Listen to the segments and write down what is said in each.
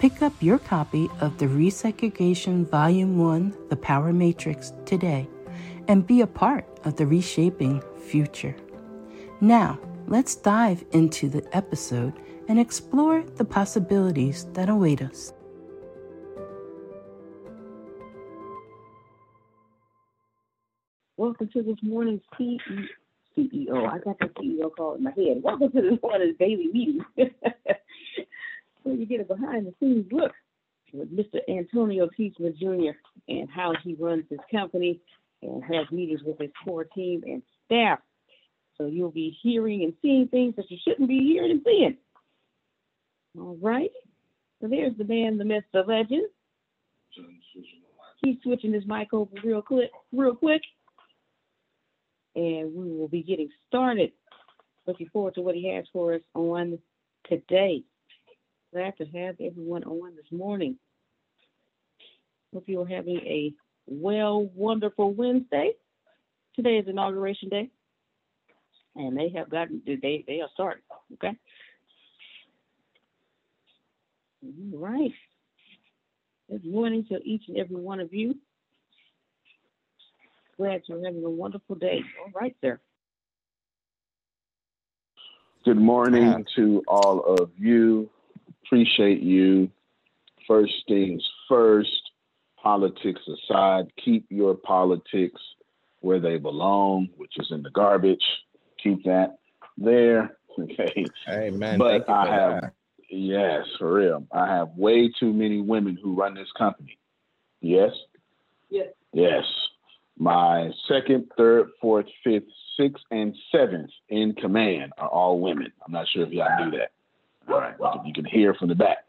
Pick up your copy of the Resegregation Volume 1, The Power Matrix, today and be a part of the reshaping future. Now, let's dive into the episode and explore the possibilities that await us. Welcome to this morning's CEO. I got the CEO call in my head. Welcome to this morning's Daily News. So you get a behind-the-scenes look with Mr. Antonio T. Smith Jr. and how he runs his company and has meetings with his core team and staff. So you'll be hearing and seeing things that you shouldn't be hearing and seeing. All right. So there's the man, the myth, the legend. He's switching his mic over real quick. And we will be getting started. Looking forward to what he has for us on today. Glad to have everyone on this morning. Hope you're having a wonderful Wednesday. Today is Inauguration Day, and they have gotten they are starting. Okay, all right. Good morning to each and every one of you. Glad you're having a wonderful day. All right, sir. Good morning to all of you. Appreciate you. First things first, politics aside, keep your politics where they belong, which is in the garbage. Keep that there. Okay. Amen. But I have, yes, for real. I have way too many women who run this company. Yes? Yes. Yes. My second, third, fourth, fifth, sixth, and seventh in command are all women. I'm not sure if y'all knew that. All right, you can hear from the back.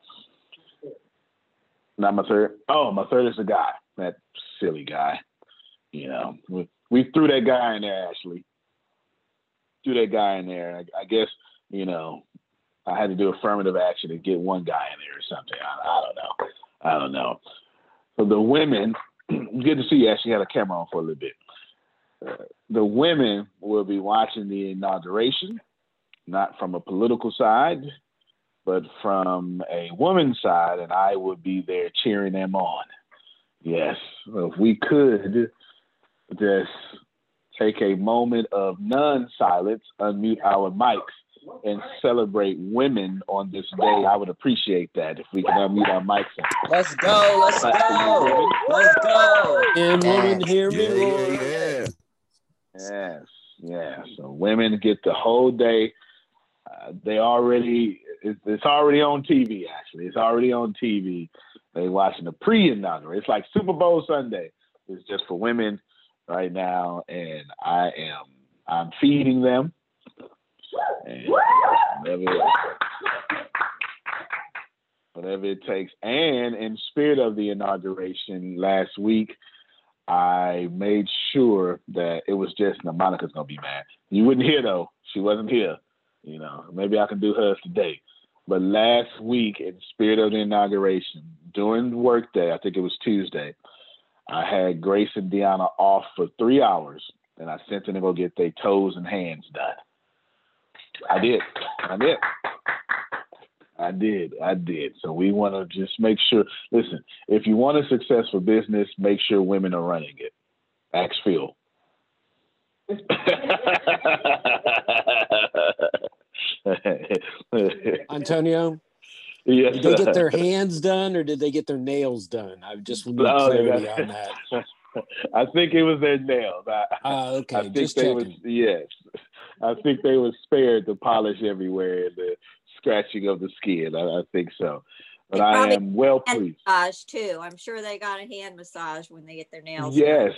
Not my third. Oh, my third is a guy. That silly guy. You know, we threw that guy in there, Ashley. I guess, you know, I had to do affirmative action to get one guy in there or something. I don't know. So the women, good to see you, Ashley. Had a camera on for a little bit. The women will be watching the inauguration, not from a political side, but from a woman's side, and I would be there cheering them on. Yes, if we could just take a moment of non-silence, unmute our mics, and celebrate women on this day, I would appreciate that if we can unmute our mics. Let's go. Let's go. Let's go. And women, hear me. Yes. So women get the whole day. It's already on TV, actually. It's already on TV. They're watching the pre-inaugural. It's like Super Bowl Sunday. It's just for women right now. And I'm feeding them. And whatever it takes. And in spirit of the inauguration last week, I made sure that it was just, now Monica's going to be mad. You wouldn't hear, though. She wasn't here. You know, maybe I can do hers today. But last week, in spirit of the inauguration, during work day, I think it was Tuesday, I had Grace and Deanna off for 3 hours, and I sent them to go get their toes and hands done. I did. So we want to just make sure, listen, if you want a successful business, make sure women are running it. Ask Phil. Antonio, yes. Did they get their hands done or did they get their nails done? I just want clarity on that. I think it was their nails. Okay. I think just they was, yes. I think they were spared the polish everywhere and the scratching of the skin. I think so. But I am well pleased. Massage too. I'm sure they got a hand massage when they get their nails done.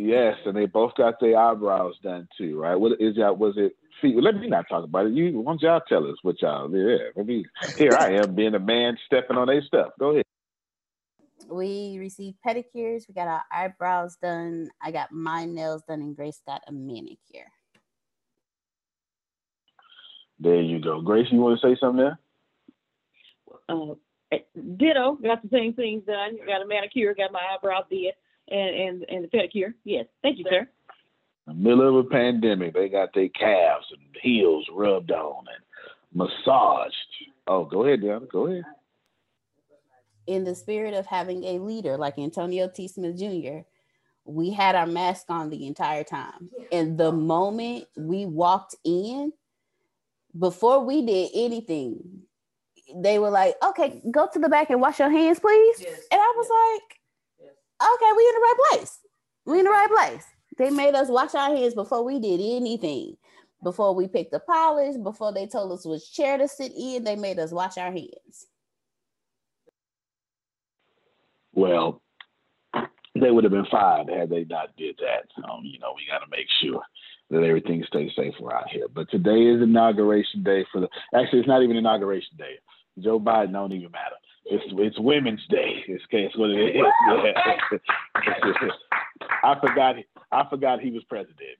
Yes, and they both got their eyebrows done too, right? What is that? Was it? See, let me not talk about it. You, why don't y'all tell us what y'all? Yeah, maybe here I am being a man stepping on their stuff. Go ahead. We received pedicures. We got our eyebrows done. I got my nails done, and Grace got a manicure. There you go, Grace. You want to say something there? Ditto. Got the same things done. Got a manicure. Got my eyebrows did. And the pedicure, yes. Thank you, sir. In the middle of a pandemic, they got their calves and heels rubbed on and massaged. Oh, go ahead, Deanna. Go ahead. In the spirit of having a leader like Antonio T. Smith Jr., we had our mask on the entire time. And the moment we walked in, before we did anything, they were like, okay, go to the back and wash your hands, please. Yes. And I was like, okay, we in the right place. They made us wash our hands before we did anything. Before we picked the polish, before they told us which chair to sit in, they made us wash our hands. Well, they would have been fined had they not did that. We got to make sure that everything stays safe around here. But today is inauguration day actually, it's not even inauguration day. Joe Biden don't even matter. It's Women's Day. It's what it is. Yeah. I forgot he was president.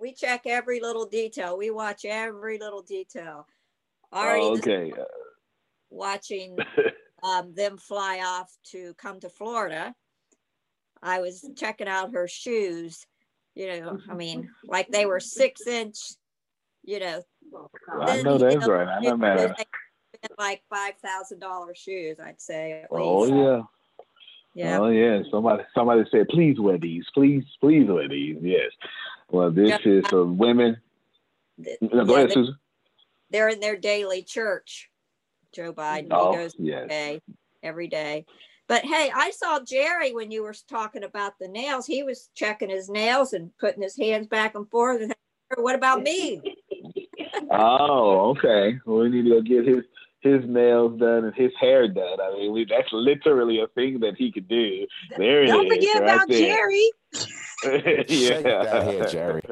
We check every little detail. We watch every little detail. Already watching them fly off to come to Florida. I was checking out her shoes. Like they were 6-inch. I know that's right. I know that. Like $5,000 shoes, I'd say. At least. Oh yeah. Oh yeah. Somebody said, "Please wear these. Please wear these." Yes. Well, this is for women. Go ahead, Susan. They're in their daily church. Joe Biden. Oh, he goes every day. But hey, I saw Jerry when you were talking about the nails. He was checking his nails and putting his hands back and forth. And what about me? Oh, okay. Well, we need to go get his nails done and his hair done. I mean, that's literally a thing that he could do. Don't forget about Jerry. Yeah, that hair, Jerry.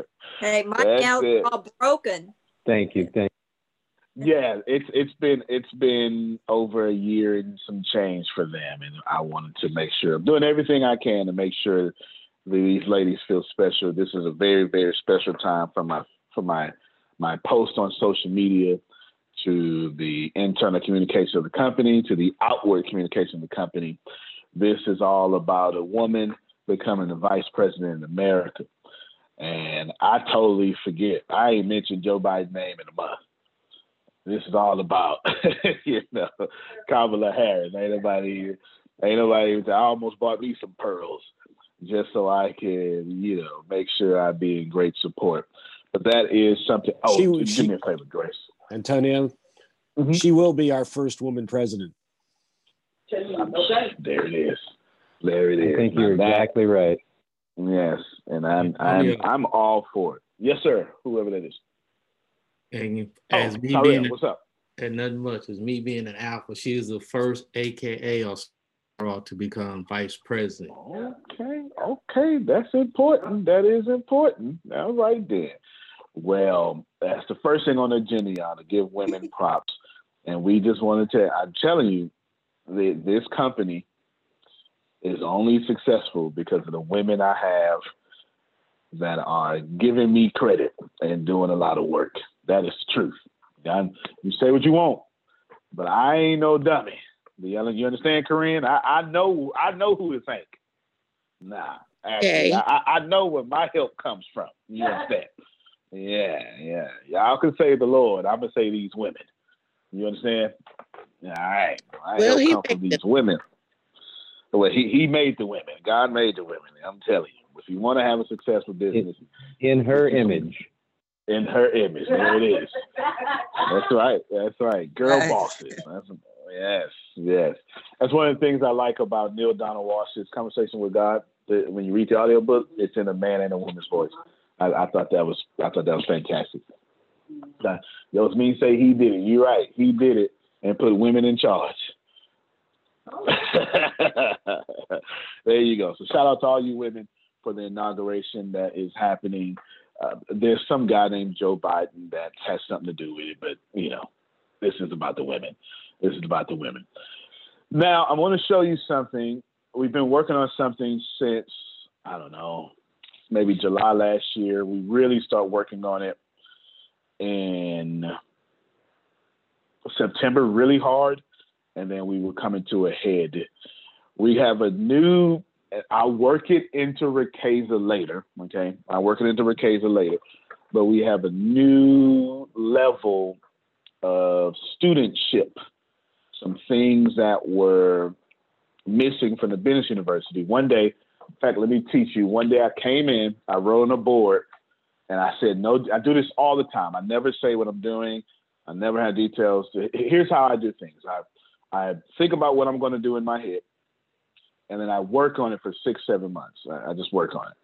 Hey, my nails are all broken. Thank you. Yeah, it's been over a year and some change for them, and I wanted to make sure I'm doing everything I can to make sure these ladies feel special. This is a very, very special time for my post on social media, to the internal communication of the company, to the outward communication of the company. This is all about a woman becoming the vice president in America. And I totally forget. I ain't mentioned Joe Biden's name in a month. This is all about, Kamala Harris. Ain't nobody. I almost bought me some pearls just so I can, make sure I be in great support. But that is something. Oh, do me a favor, Grace. Antonio, she will be our first woman president. Okay. There it is. There it is. I think you're exactly right. Yes, and I'm all for it. Yes, sir. Whoever that is. And as what's up? And nothing much. As me being an alpha, she is the first AKA or to become vice president. Okay, okay, that's important. That is important. All right then. Well, that's the first thing on the agenda, y'all, to give women props. And we just want to tell, I'm telling you, this company is only successful because of the women I have that are giving me credit and doing a lot of work. That is the truth. You say what you want, but I ain't no dummy. You understand, Corinne? I know who to thank. I know where my help comes from. You understand? Yeah. Y'all can say the Lord. I'm gonna say these women. You understand? All right. I help come from these women. Well, he made the women. God made the women. I'm telling you, if you want to have a successful business, in her image. In her image. There it is. That's right. That's right. Girl bosses. Yes. That's one of the things I like about Neil Donald Walsh's Conversation with God. When you read the audiobook, it's in a man and a woman's voice. I thought that was fantastic. Those mean say he did it. You're right. He did it and put women in charge. There you go. So shout out to all you women for the inauguration that is happening. There's some guy named Joe Biden that has something to do with it, but this is about the women. This is about the women. Now, I want to show you something. We've been working on something since, I don't know, maybe July last year. We really start working on it in September really hard, and then we were coming to a head. We have a new, I'll work it into Rekaysa later, okay? I'll work it into Rekaysa later. But we have a new level of studentship. Some things that were missing from the Business University. One day, in fact, let me teach you. One day I came in, I wrote on a board, and I said, no, I do this all the time. I never say what I'm doing. I never have details. Here's how I do things. I think about what I'm going to do in my head, and then I work on it for 6-7 months. I just work on it.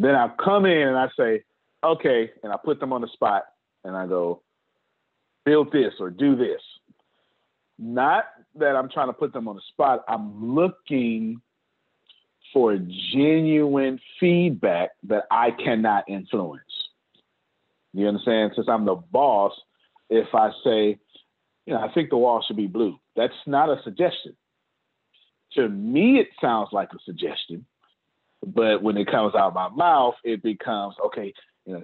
Then I come in and I say, okay, and I put them on the spot, and I go, build this or do this. Not that I'm trying to put them on the spot. I'm looking for genuine feedback that I cannot influence. You understand? Since I'm the boss, if I say, I think the wall should be blue, that's not a suggestion. To me, it sounds like a suggestion, but when it comes out of my mouth, it becomes, okay,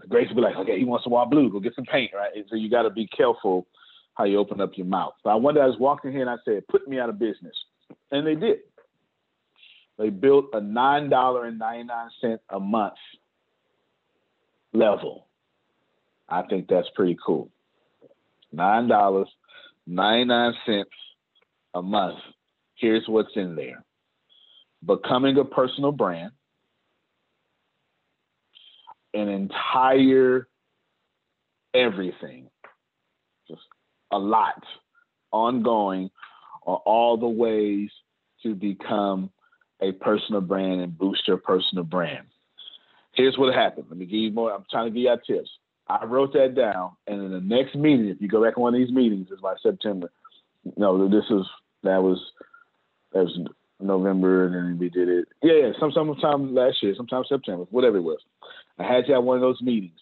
Grace will be like, okay, he wants the wall blue, go get some paint, right? So you got to be careful how you open up your mouth. So one day I was walking here and I said, put me out of business. And they did. They built a $9.99 a month level. I think that's pretty cool. $9.99 a month. Here's what's in there. Becoming a personal brand. An entire everything. Just a lot ongoing on all the ways to become a personal brand and boost your personal brand. Here's what happened. Let me give you more. I'm trying to give you our tips. I wrote that down, and in the next meeting, if you go back to one of these meetings, it's like September. No, that was November, and then we did it. Yeah, sometime last year, sometime September, whatever it was. I had you at one of those meetings,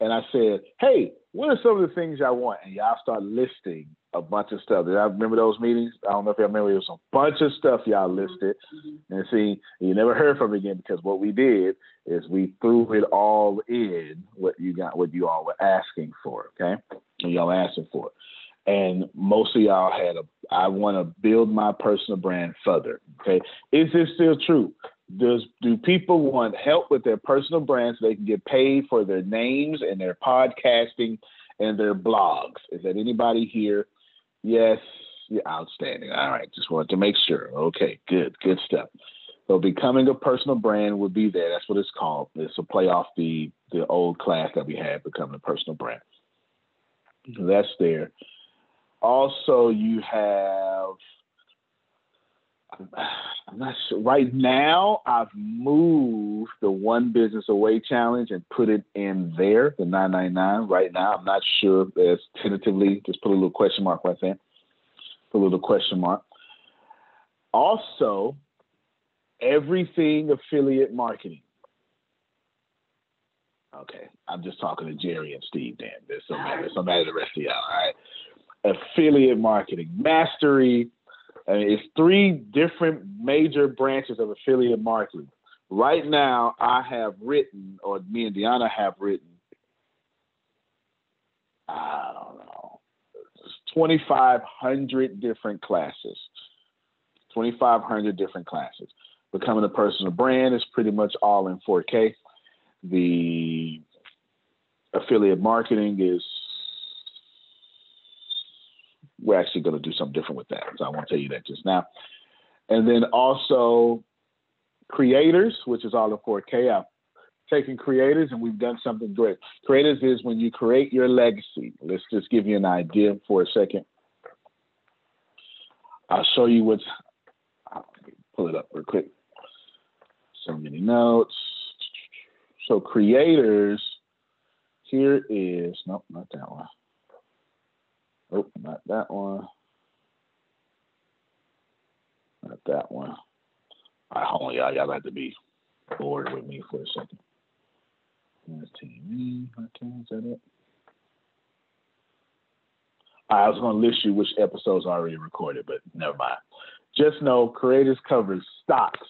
and I said, hey, what are some of the things y'all want? And y'all start listing a bunch of stuff. Did I remember those meetings? I don't know if y'all remember. It was a bunch of stuff y'all listed. And see, you never heard from it again because what we did is we threw it all in, what you all were asking for, okay? And y'all asking for it. And most of y'all had I want to build my personal brand further, okay? Is this still true? Do people want help with their personal brands so they can get paid for their names and their podcasting and their blogs? Is that anybody here? Yes. Outstanding. All right. Just wanted to make sure. Okay. Good. Good stuff. So becoming a personal brand would be there. That's what it's called. It's a play off the old class that we had, becoming a personal brand. So that's there. Also, you have, I'm not sure. Right now, I've moved the One Business Away Challenge and put it in there, the 999. Right now, I'm not sure. That's tentatively. Just put a little question mark right there. Put a little question mark. Also, everything affiliate marketing. Okay, I'm just talking to Jerry and Steve then. There's somebody the rest of y'all, all right? Affiliate marketing, mastery. I mean, it's three different major branches of affiliate marketing. Right now, I have written, or me and Deanna have written, I don't know, 2,500 different classes. 2,500 different classes. Becoming a personal brand is pretty much all in 4K. The affiliate marketing is, we're actually going to do something different with that, so I won't tell you that just now. And then also creators, which is all in 4K. I've taken creators and we've done something great. Creators is when you create your legacy. Let's just give you an idea for a second. I'll show you what's, I'll pull it up real quick. So many notes. So creators, here is, nope, not that one. Nope, not that one. Not that one. All right, hold on, y'all. Y'all have to be bored with me for a second. TV, okay, is that it? I was going to list you which episodes are already recorded, but never mind. Just know creators covers stocks,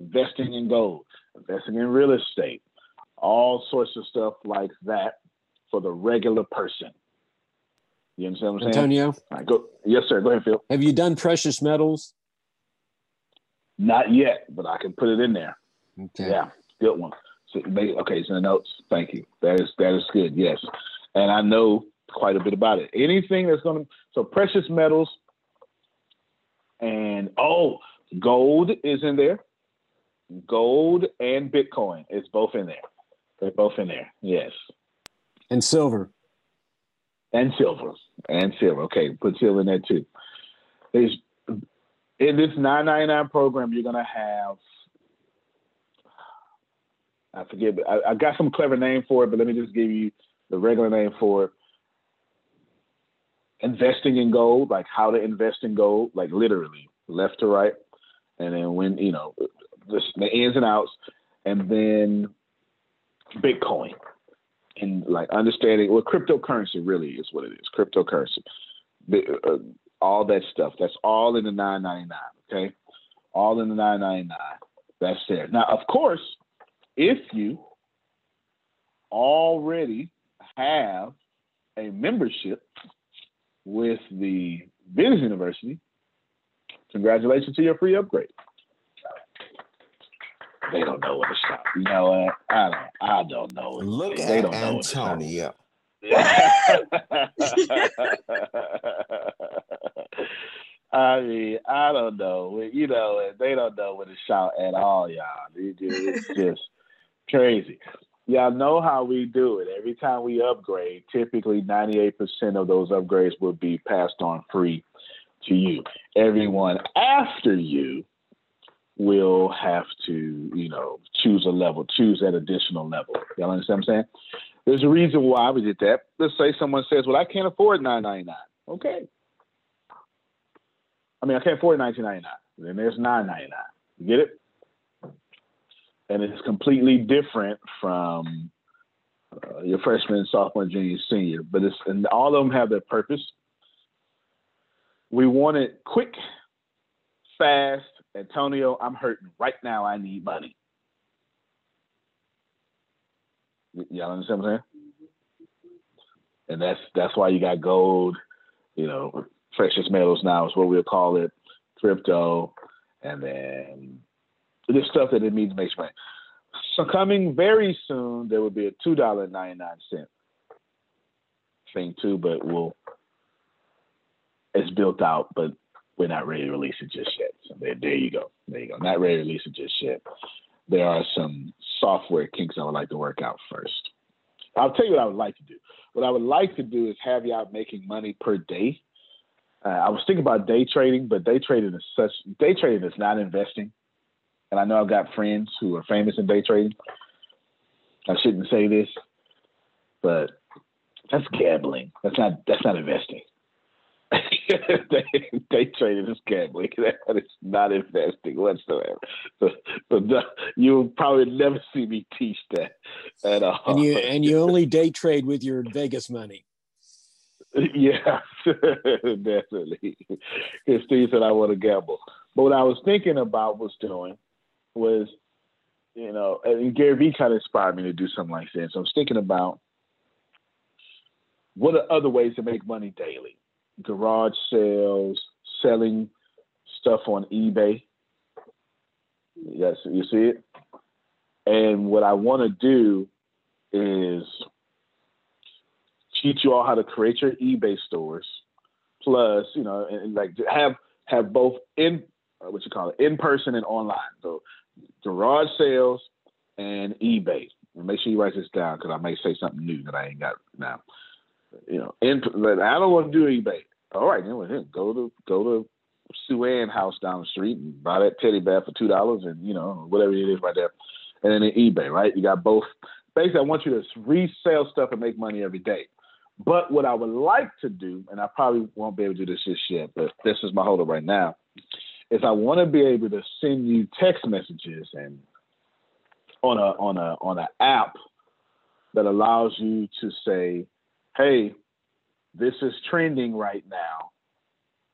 investing in gold, investing in real estate, all sorts of stuff like that for the regular person. You understand what I'm saying? Antonio? All right, go. Yes, sir. Go ahead, Phil. Have you done precious metals? Not yet, but I can put it in there. Okay. Yeah, good one. So, okay, it's in the notes. Thank you. That is good, yes. And I know quite a bit about it. Anything that's going to... So precious metals and... Oh, gold is in there. Gold and Bitcoin. It's both in there. They're both in there, yes. And silver. And silver. Okay, put silver in there too. There's, in this 999 program, you're going to have, I forget, I got some clever name for it, but let me just give you the regular name for it. Investing in gold, like how to invest in gold, like literally left to right. And then when, you know, the ins and outs. And then Bitcoin. And like understanding, well, cryptocurrency really is what it is. Cryptocurrency, all that stuff. That's all in the 999. Okay, all in the 999. That's there. Now, of course, if you already have a membership with the Business University, congratulations to your free upgrade. They don't know what to stop. You know what? I don't know. Look at Antonio. I mean, I don't know. You know, they don't know what to shout at all, y'all. It's just crazy. Y'all know how we do it. Every time we upgrade, typically 98% of those upgrades will be passed on free to you. Everyone after you will have to, you know, choose a level, choose that additional level. Y'all understand what I'm saying? There's a reason why we did that. Let's say someone says, well, I can't afford $9.99. Okay. I mean, I can't afford $19.99. Then there's $9.99. You get it? And it's completely different from your freshman, sophomore, junior, senior. But it's, and all of them have their purpose. We want it quick, fast. Antonio, I'm hurting right now. I need money. Y'all understand what I'm saying? And that's why you got gold, you know, precious metals now is what we'll call it, crypto, and then this stuff that it means makes money. So coming very soon, there will be a $2.99 thing too, but it's built out, but we're not ready to release it just yet. So there you go. Not ready to release it just yet. There are some software kinks I would like to work out first. I'll tell you what I would like to do. What I would like to do is have you out making money per day. I was thinking about day trading, but day trading is not investing. And I know I've got friends who are famous in day trading. I shouldn't say this, but that's gambling. That's not investing. Day trading is gambling. That is not investing whatsoever. But you'll probably never see me teach that at all. And you only day trade with your Vegas money. Yeah, definitely. Because Steve said I want to gamble. But what I was thinking about was, you know, and Gary V kind of inspired me to do something like that. So I was thinking about what are other ways to make money daily? Garage sales, selling stuff on eBay. Yes, you see it? And what I want to do is teach you all how to create your eBay stores. Plus, you know, and like have both in-person and online. So garage sales and eBay. And make sure you write this down because I may say something new that I ain't got now. You know, I don't want to do eBay. All right, then go to Sue Ann house down the street and buy that teddy bear for $2 and, you know, whatever it is right there. And then eBay, right? You got both. Basically, I want you to resell stuff and make money every day. But what I would like to do, and I probably won't be able to do this just yet, but this is my holdup right now, is I want to be able to send you text messages and on an app that allows you to say, hey, this is trending right now.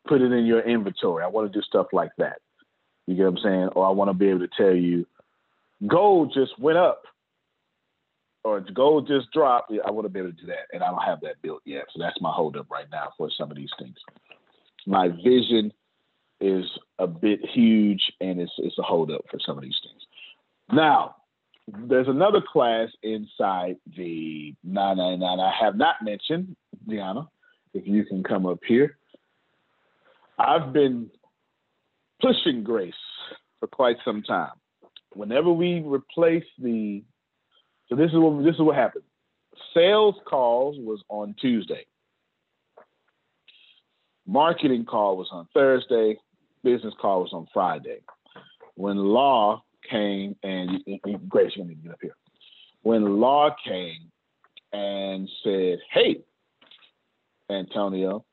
Put it in your inventory. I want to do stuff like that. You get what I'm saying? Or I want to be able to tell you, gold just went up. Or gold just dropped. I want to be able to do that. And I don't have that built yet. So that's my holdup right now for some of these things. My vision is a bit huge, and it's a holdup for some of these things. Now, there's another class inside the 999 I have not mentioned, Deanna, if you can come up here. I've been pushing Grace for quite some time. Whenever we replace so this is what happened. Sales calls was on Tuesday. Marketing call was on Thursday. Business call was on Friday. When Law came and Grace, you need to get up here. When Law came and said, hey, Antonio,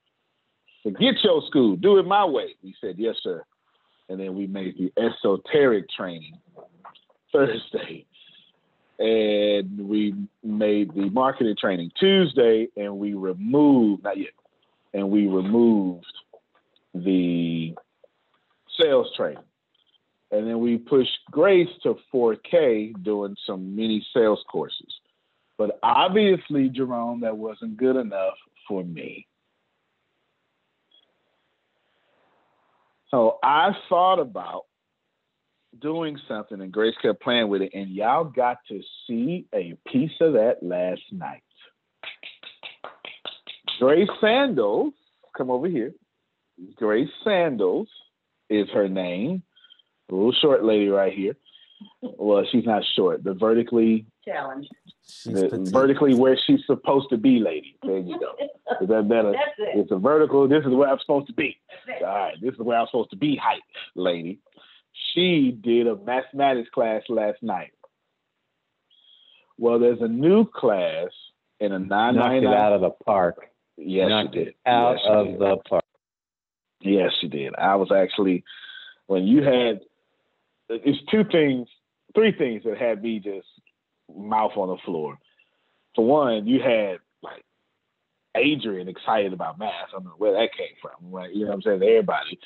forget your school, do it my way. We said, yes, sir. And then we made the esoteric training Thursday. And we made the marketing training Tuesday, and we removed, not yet, and we removed the sales training. And then we pushed Grace to 4K doing some mini sales courses. But obviously, Jerome, that wasn't good enough for me. So I thought about doing something, and Grace kept playing with it, and y'all got to see a piece of that last night. Grace Sandals, come over here. Grace Sandals is her name. A little short lady right here. Well, she's not short, but vertically challenged. Vertically where she's supposed to be, lady. There you go. Is that better? That's it. It's a vertical. This is where I'm supposed to be. All right. This is where I'm supposed to be, height, lady. She did a mathematics class last night. Well, there's a new class in a 999. Knocked it out of the park. Yes, she did. Out of the park. Yes, she did. I was actually, when you had, it's three things that had me just mouth on the floor. For one, you had like Adrian excited about math. I don't know where that came from, right? You know what I'm saying? Everybody.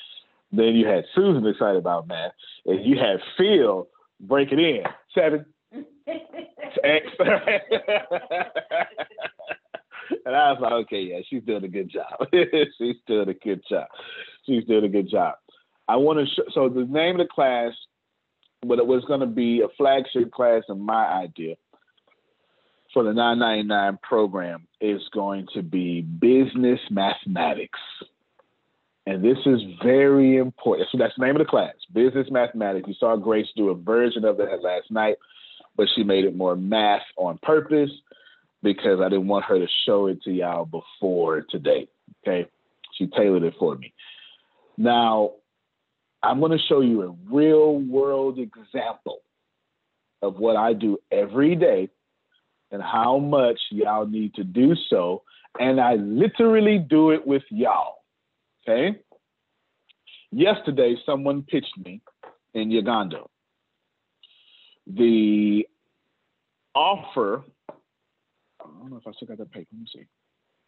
Then you had Susan excited about math, and you had Phil break it in. 7 X. And I was like, okay, yeah, she's doing a good job. I want to so the name of the class, but it was going to be a flagship class, and my idea for the 999 program is going to be business mathematics. And this is very important. So that's the name of the class, Business Mathematics. You saw Grace do a version of that last night, but she made it more math on purpose because I didn't want her to show it to y'all before today, okay? She tailored it for me. Now, I'm going to show you a real-world example of what I do every day and how much y'all need to do so. And I literally do it with y'all, okay? Yesterday, someone pitched me in Uganda. The offer, I don't know if I still got that paper. Let me see.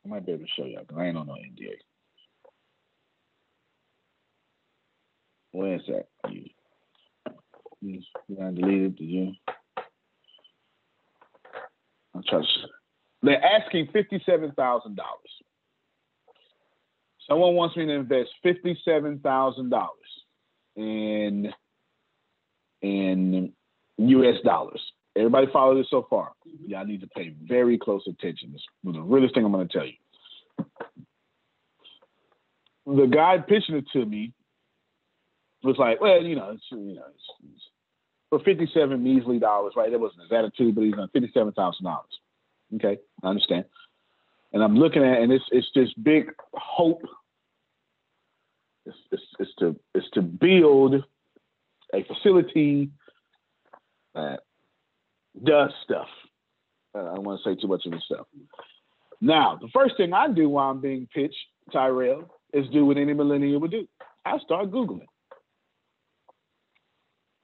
I might be able to show y'all because I ain't on no NDA. Where is that? You gotta delete it, did you? I'm trying to show. They're asking $57,000. Someone wants me to invest $57,000 in US dollars. Everybody follow this so far? Y'all need to pay very close attention. This is the realest thing I'm going to tell you. The guy pitching it to me was like, well, it's for $57 measly, right? That wasn't his attitude, but he's on $57,000. Okay, I understand. And I'm looking at, and it's this big hope. It's to build a facility that does stuff. I don't want to say too much of this stuff. Now, the first thing I do while I'm being pitched, Tyrell, is do what any millennial would do. I start Googling.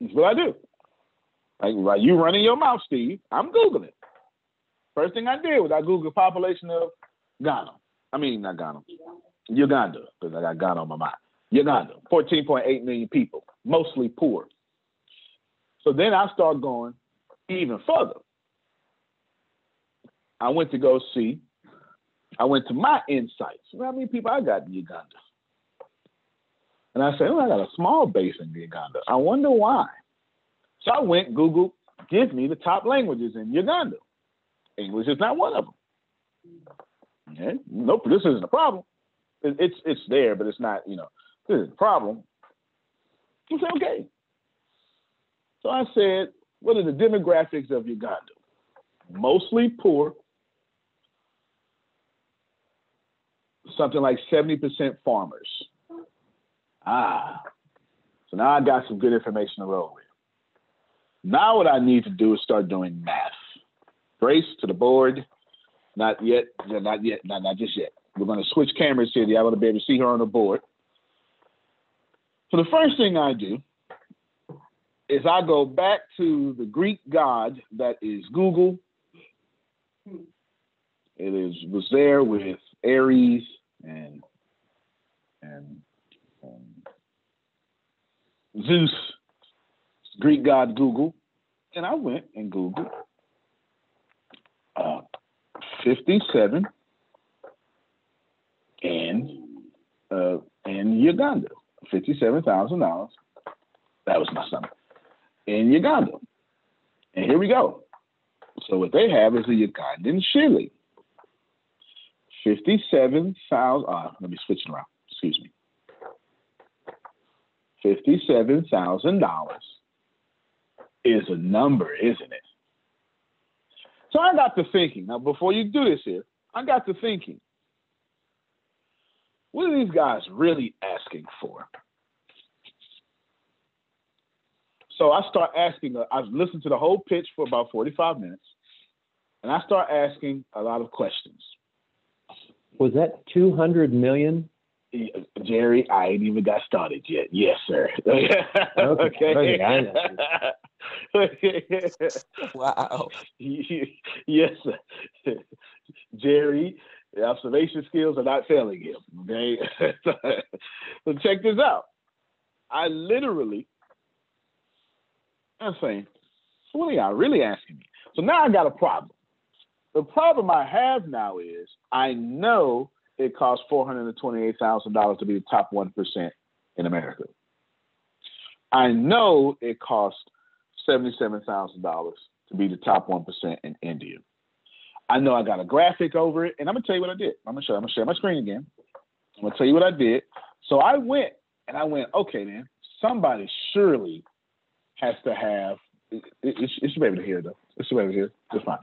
That's what I do. Like you running your mouth, Steve, I'm Googling. First thing I did was I Googled population of Ghana. I mean, not Ghana, Uganda, because I got Ghana on my mind. Uganda, 14.8 million people, mostly poor. So then I start going even further. I went to my insights. You know how many people I got in Uganda? And I said, oh, I got a small base in Uganda. I wonder why. So I went, Google, give me the top languages in Uganda. English is not one of them. Okay? Nope, this isn't a problem. It's there, but it's not, this is a problem. I said, okay. So I said, what are the demographics of Uganda? Mostly poor. Something like 70% farmers. So now I got some good information to roll with. Now what I need to do is start doing math. Grace, to the board. Not yet. Not just yet. We're going to switch cameras here. Y'all going to be able to see her on the board. So the first thing I do is I go back to the Greek god that is Google. It was there with Aries and Zeus, Greek god Google. And I went and Googled 57 in Uganda, $57,000. That was my stomach in Uganda, and here we go. So what they have is a Ugandan shilling, 57,000. Let me switch it around. Excuse me. $57,000 is a number, isn't it? So I got to thinking. Now, before you do this here, I got to thinking. What are these guys really asking for? So I start asking. I've listened to the whole pitch for about 45 minutes, and I start asking a lot of questions. Was that $200 million? Jerry, I ain't even got started yet. Yes, sir. Okay. Wow. Yes, sir. Jerry, the observation skills are not failing him. Okay. So check this out. I'm saying, what are y'all really asking me? So now I got a problem. The problem I have now is I know it costs $428,000 to be the top 1% in America. I know it costs $77,000 to be the top 1% in India. I know I got a graphic over it, and I'm going to tell you what I did. I'm going to share my screen again. I'm going to tell you what I did So I went and okay, man, somebody surely has to have, you should be able to hear though. You should be able to hear. It's fine.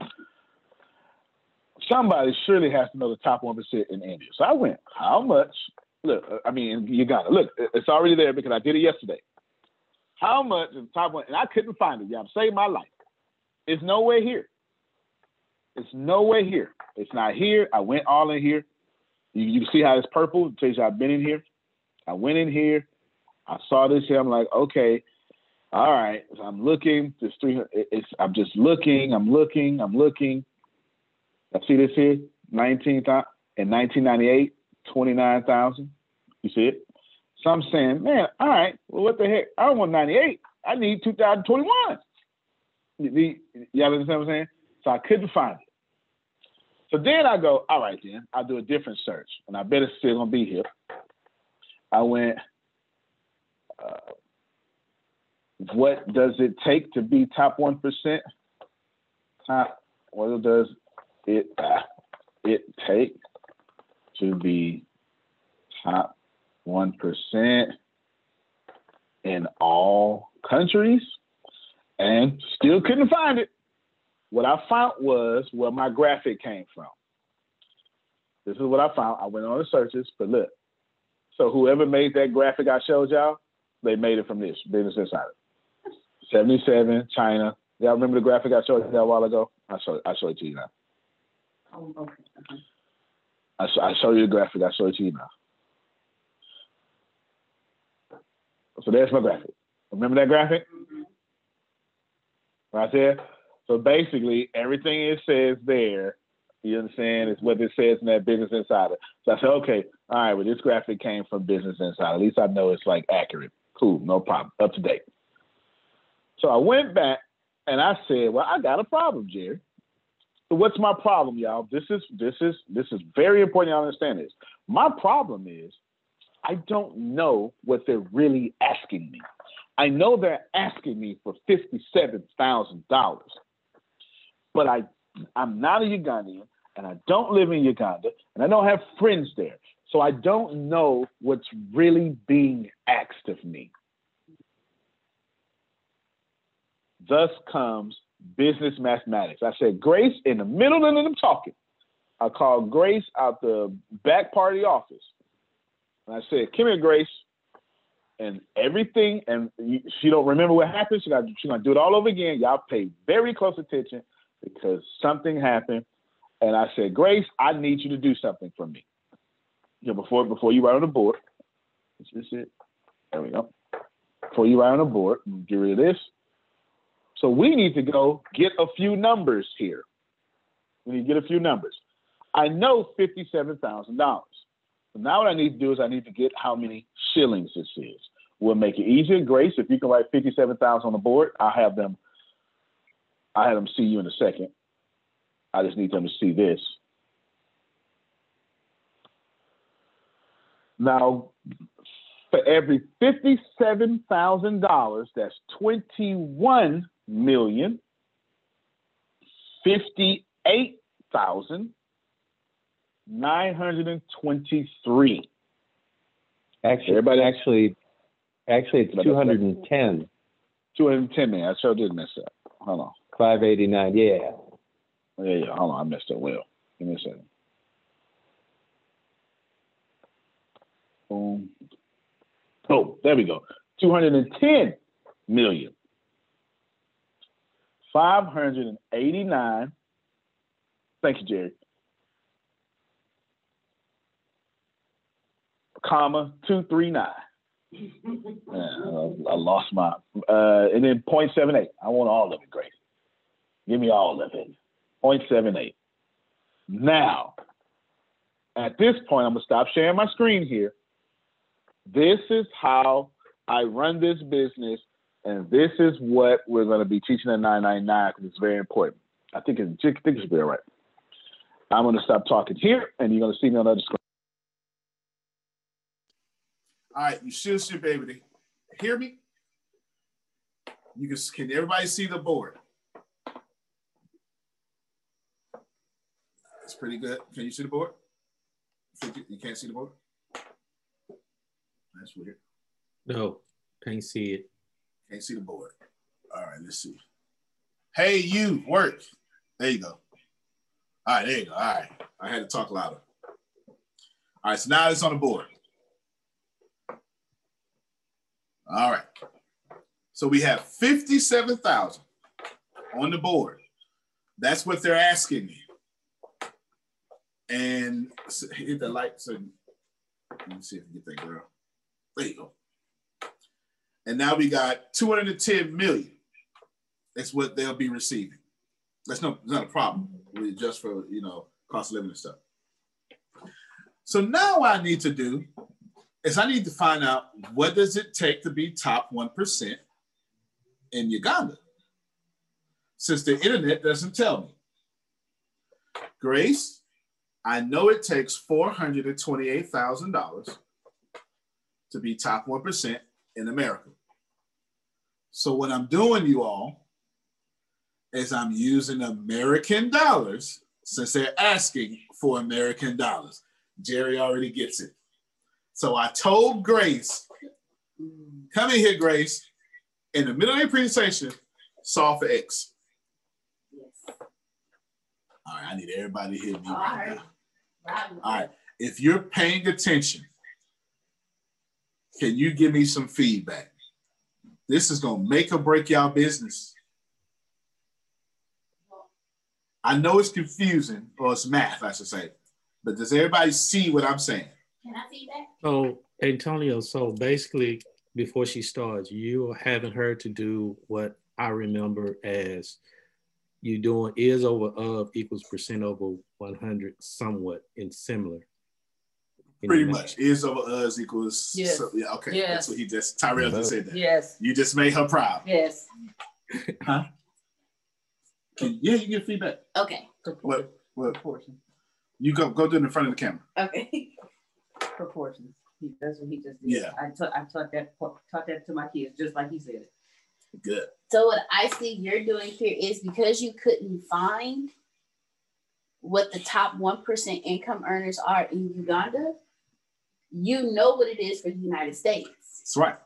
Somebody surely has to know the top 1% in India. So I went, how much? Look, I mean, in Uganda. Look, it's already there because I did it yesterday. How much is the top one? And I couldn't find it. Y'all saved my life. It's nowhere here. It's nowhere here. It's not here. I went all in here. You see how it's purple? It tells you I've been in here. I went in here. I saw this here. I'm like, okay, all right. So I'm looking. There's 300. I'm just looking. I'm looking. I see this here. 19,000 in 1998. 29,000. You see it? So I'm saying, man, all right, well, what the heck? I don't want 98. I need 2021. Y'all understand what I'm saying? So I couldn't find it. So then I go, all right, then I'll do a different search, and I bet it's still gonna be here. I went, what does it take to be top 1%? What does it take to be top 1% in all countries? And still couldn't find it. What I found was where my graphic came from. This is what I found. I went on the searches, but look. So whoever made that graphic I showed y'all, they made it from this, Business Insider. 77, China. Y'all remember the graphic I showed y'all a while ago? I showed it to you now. Oh, okay. Uh-huh. I showed you the graphic. I showed it to you now. So there's my graphic. Remember that graphic? Right there. So basically, everything it says there, you understand, is what it says in that Business Insider. So I said, okay, all right, well, this graphic came from Business Insider. At least I know it's like accurate. Cool, no problem, up to date. So I went back and I said, well, I got a problem, Jerry. So what's my problem, y'all? This is very important. Y'all understand this. My problem is I don't know what they're really asking me. I know they're asking me for $57,000, but I'm not a Ugandan, and I don't live in Uganda, and I don't have friends there. So I don't know what's really being asked of me. Thus comes business mathematics. I said, Grace, in the middle of them talking, I called Grace out the back part of the office. And I said, come here, Grace. And everything, and she don't remember what happened. She's going to do it all over again. Y'all pay very close attention because something happened. And I said, Grace, I need you to do something for me. You know, before you write on the board. Is this it? There we go. Before you write on the board, get rid of this. So we need to go get a few numbers here. We need to get a few numbers. I know $57,000. So now what I need to do is I need to get how many shillings this is. We'll make it easier. Grace, if you can write 57,000 on the board, I'll have them see you in a second. I just need them to see this. Now, for every $57,000, that's 21 million, 58,000. 923. Actually, it's 210. 210 million. I sure did mess up. Hold on. 589. Yeah. Hold on. I messed up. Well, give me a second. Boom. Oh, there we go. 210 million. 589. Thank you, Jerry. Comma 239. I lost my and then 0.78. I want all of it, Grace. Give me all of it. 0.78. Now, at this point, I'm gonna stop sharing my screen here. This is how I run this business, and this is what we're gonna be teaching at 999 because it's very important. I think it should be all right. I'm gonna stop talking here, and you're gonna see me on the other screen. All right, you should be able to hear me. You can everybody see the board? That's pretty good. Can you see the board? You can't see the board? That's weird. No, can't see it. Can't see the board. All right, let's see. Hey, you, work. There you go. All right, there you go. All right. I had to talk louder. All right, so now it's on the board. All right. So we have 57,000 on the board. That's what they're asking me. And so hit the light. So let me see if I can get that girl. There you go. And now we got 210 million. That's what they'll be receiving. That's not a problem. We adjust for, you know, cost of living and stuff. So now what I need to do is I need to find out what does it take to be top 1% in Uganda, since the internet doesn't tell me. Grace, I know it takes $428,000 to be top 1% in America. So what I'm doing, you all, is I'm using American dollars since they're asking for American dollars. Jerry already gets it. So I told Grace, come in here, Grace, in the middle of your presentation, solve for X. Yes. All right, I need everybody to hit me right now. All right, if you're paying attention, can you give me some feedback? This is gonna make or break y'all business. I know it's confusing, or it's math, I should say, but does everybody see what I'm saying? Can I see that? So, Antonio, so basically, before she starts, you are having her to do what I remember as you doing is over of equals percent over 100, somewhat, and similar. Pretty much. Is over us equals. Yes. So, yeah, okay. Yes. That's what he just, Tyrell just said that. Yes. You just made her proud. Yes. Huh? Yeah, you get feedback. Okay. Proportion. What proportion? You go do it in front of the camera. Okay. Proportions. That's what he just did. Yeah. I taught that to my kids, just like he said it. Good. So what I see you're doing here is because you couldn't find what the top 1% income earners are in Uganda, you know what it is for the United States. That's right.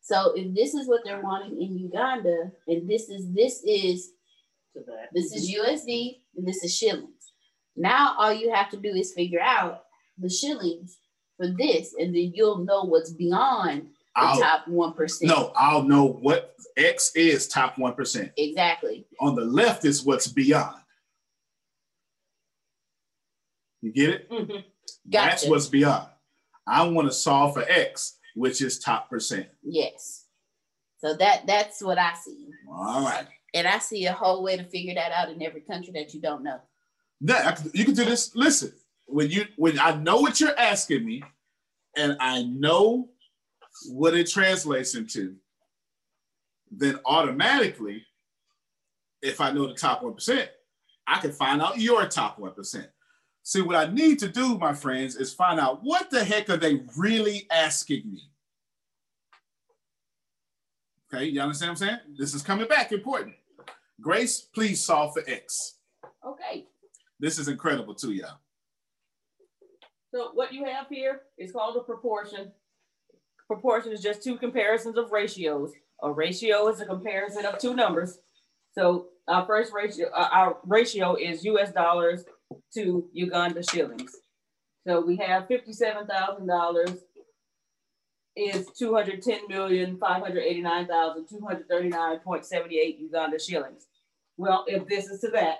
So if this is what they're wanting in Uganda, and this is USD, and this is shillings. Now all you have to do is figure out the shillings for this, and then you'll know what's beyond the top 1%. No, I'll know what X is top 1%. Exactly. On the left is what's beyond. You get it? Mm-hmm. Gotcha. That's what's beyond. I want to solve for X, which is top percent. Yes. So that's what I see. All right. And I see a whole way to figure that out in every country that you don't know. Yeah, you can do this. Listen, when I know what you're asking me, and I know what it translates into, then automatically, if I know the top 1%, I can find out your top 1%. See, what I need to do, my friends, is find out what the heck are they really asking me? Okay, you understand what I'm saying? This is coming back important. Grace, please solve for X. Okay. This is incredible too, y'all. So what you have here is called a proportion. Proportion is just two comparisons of ratios. A ratio is a comparison of two numbers. So our first ratio, is US dollars to Uganda shillings. So we have $57,000 is 210,589,239.78 Uganda shillings. Well, if this is to that,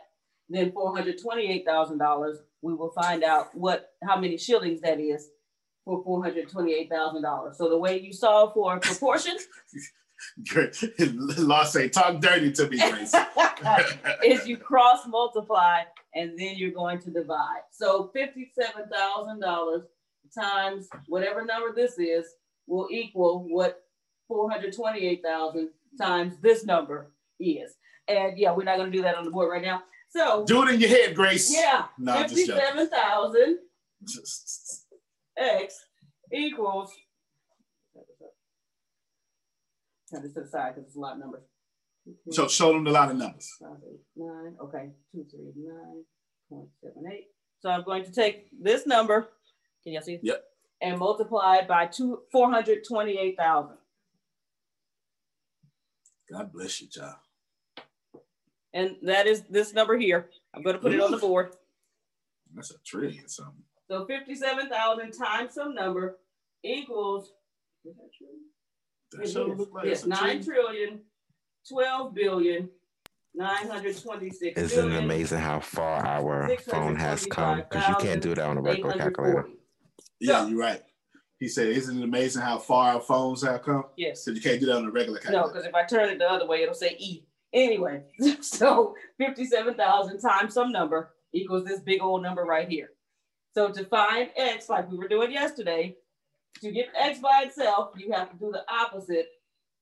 then $428,000, we will find out how many shillings that is for $428,000. So the way you solve for proportion. Law say, talk dirty to me, Grace. is you cross multiply and then you're going to divide. So $57,000 times whatever number this is will equal what 428,000 times this number is. And yeah, we're not going to do that on the board right now. So do it in your head, Grace. Yeah, no, 57,000 X equals. Turn this to the side because it's a lot of numbers. So show them the lot of numbers. 5, 8, 9. Okay, 239.78. So I'm going to take this number. Can y'all see it? Yep. and multiplied by 428,000. God bless you, child. And that is this number here. I'm going to put it on the board. That's a trillion something. So 57,000 times some number equals, is that true? That's what it looks like. Yes, 9 trillion, 12 billion, 926. Isn't it amazing how far our phone has come? Because you can't do that on a regular calculator. Yeah, you're right. He said, isn't it amazing how far our phones have come? Yes. So you can't do that on a regular calculator. No, because if I turn it the other way, it'll say E. Anyway, so 57,000 times some number equals this big old number right here. So to find X, like we were doing yesterday, to get X by itself, you have to do the opposite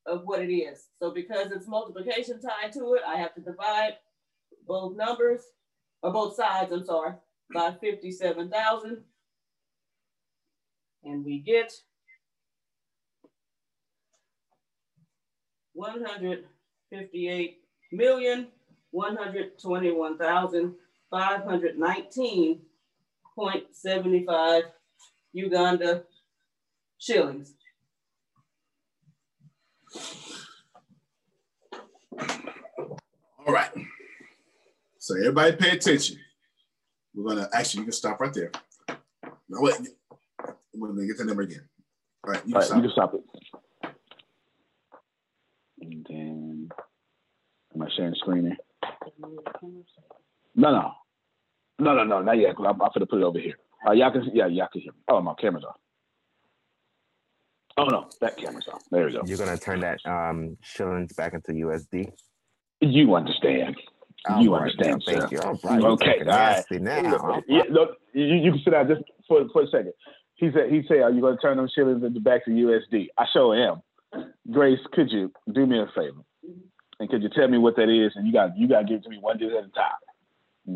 of what it is. So because it's multiplication tied to it, I have to divide both numbers, or both sides, I'm sorry, by 57,000. And we get 158,121,519.75 Uganda shillings. All right. So everybody pay attention. We're gonna actually, you can stop right there. No, wait. We're gonna get the number again. All right, you can stop it. And then, am I sharing screen here? No, not yet. I'm gonna put it over here. Y'all can hear me. Oh, my camera's off. Oh no, that camera's off. There we go. You're gonna turn that shillings back into USD. You understand. You understand, sir. Thank you. Okay. All right. Now. Yeah, look, you can sit down just for a second. He said, are you going to turn them shillings back to USD? I sure am. Grace, could you do me a favor? And could you tell me what that is? And you got to give it to me one digit at a time.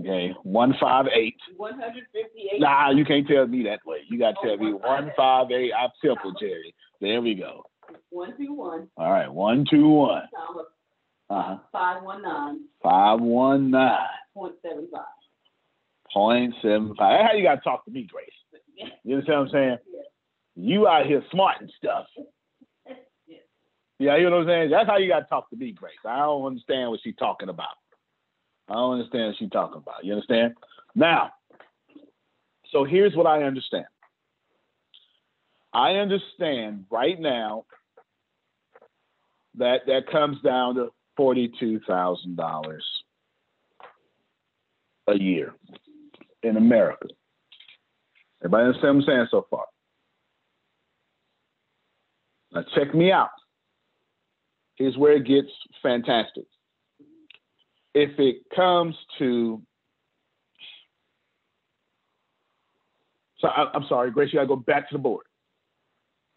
Okay, 158. 158. Nah, you can't tell me that way. You got to tell me 158. I've simple, Jerry. There we go. 121. All right, 121. 519. 519.75. 0.75. That's how you got to talk to me, Grace. You understand what I'm saying? Yeah. You out here smart and stuff. Yeah. Yeah, you know what I'm saying? That's how you got to talk to me, Grace. I don't understand what she's talking about. You understand? Now, so here's what I understand. I understand right now that that comes down to $42,000 a year in America. Everybody understand what I'm saying so far? Now check me out. Here's where it gets fantastic. If it comes to, so I'm sorry, Grace, you gotta go back to the board.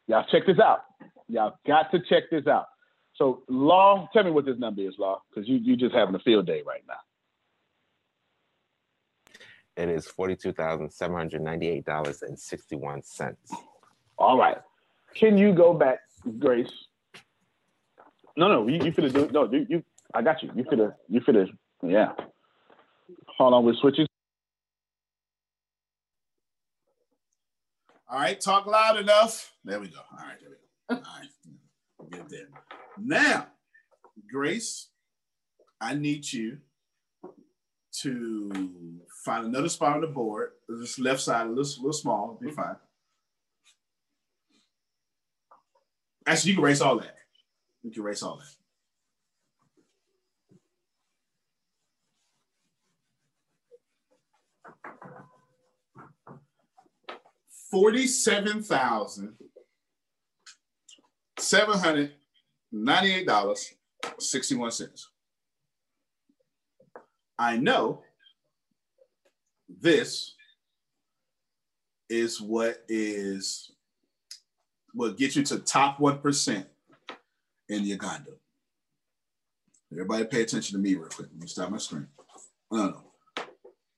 Y'all check this out. Y'all got to check this out. So Law, tell me what this number is, Law, because you just having a field day right now. It is $42,798.61. All right. Can you go back, Grace? No, you finna do it. No, you I got you. You finna, yeah. Hold on, we're switching. All right, talk loud enough. There we go. All right, All right. Get there. Now, Grace, I need you to find another spot on the board. This left side, a little small, be fine. Actually, you can erase all that. $47,798.61. I know this is what gets you to top 1% in Uganda. Everybody pay attention to me real quick. Let me stop my screen. No.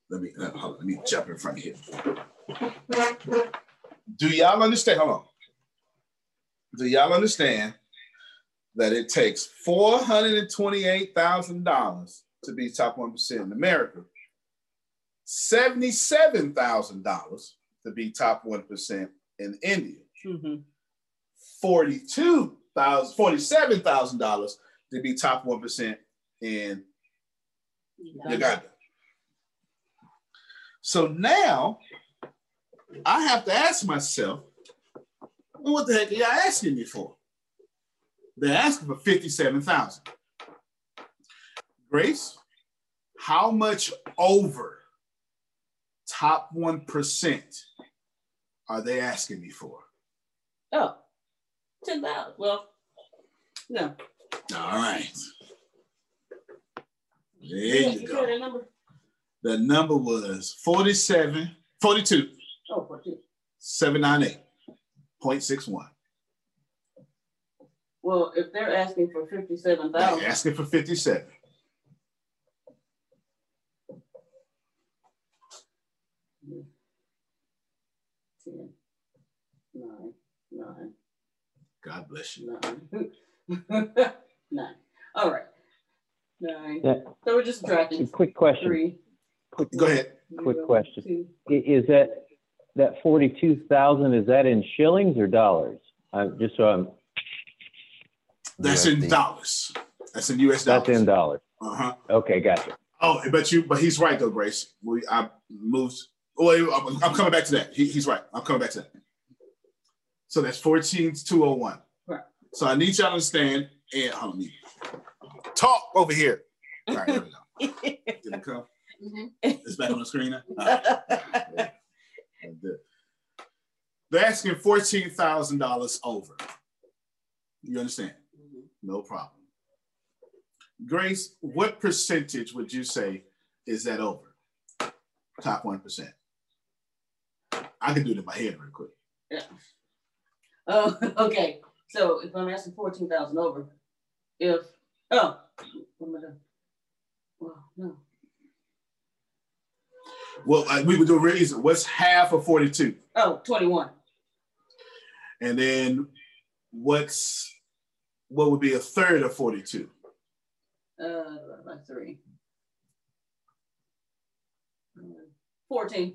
Let me jump in front of here. Do y'all understand? Hold on. Do y'all understand that it takes $428,000 to be top 1% in America, $77,000 to be top 1% in India. Mm-hmm. $47,000 to be top 1% in Uganda. So now I have to ask myself, well, what the heck are y'all asking me for? They're asking for $57,000. Grace, how much over top 1% are they asking me for? Oh, $10,000. Well, no. All right. There you go. That number? The number was 42. Oh, 42. 798.61. Well, if they're asking for 57,000, they're asking for 57. Yeah. 10, 9. God bless you. 9. All right. 9. Yeah. So we're just tracking. Quick question. 3. Go ahead. Quick question. 2. Is that 42,000? Is that in shillings or dollars? That's USD. In dollars. That's in US dollars. That's in dollars. Uh-huh. Okay, gotcha. Oh, but he's right though, Grace. I'm coming back to that. He's right. I'm coming back to that. So that's 14,201. Right. So I need y'all to understand, and I don't need talk over here. All right, there we go. Did it come? Mm-hmm. It's back on the screen now. All right. They're asking $14,000 over. You understand? No problem. Grace, what percentage would you say is that over? Top 1%. I can do it in my head real quick. Yeah. Oh, okay. So if I'm asking 14,000 over, we would do a real easy. What's half of 42? Oh, 21. And then what would be a third of 42? Like 3. 14.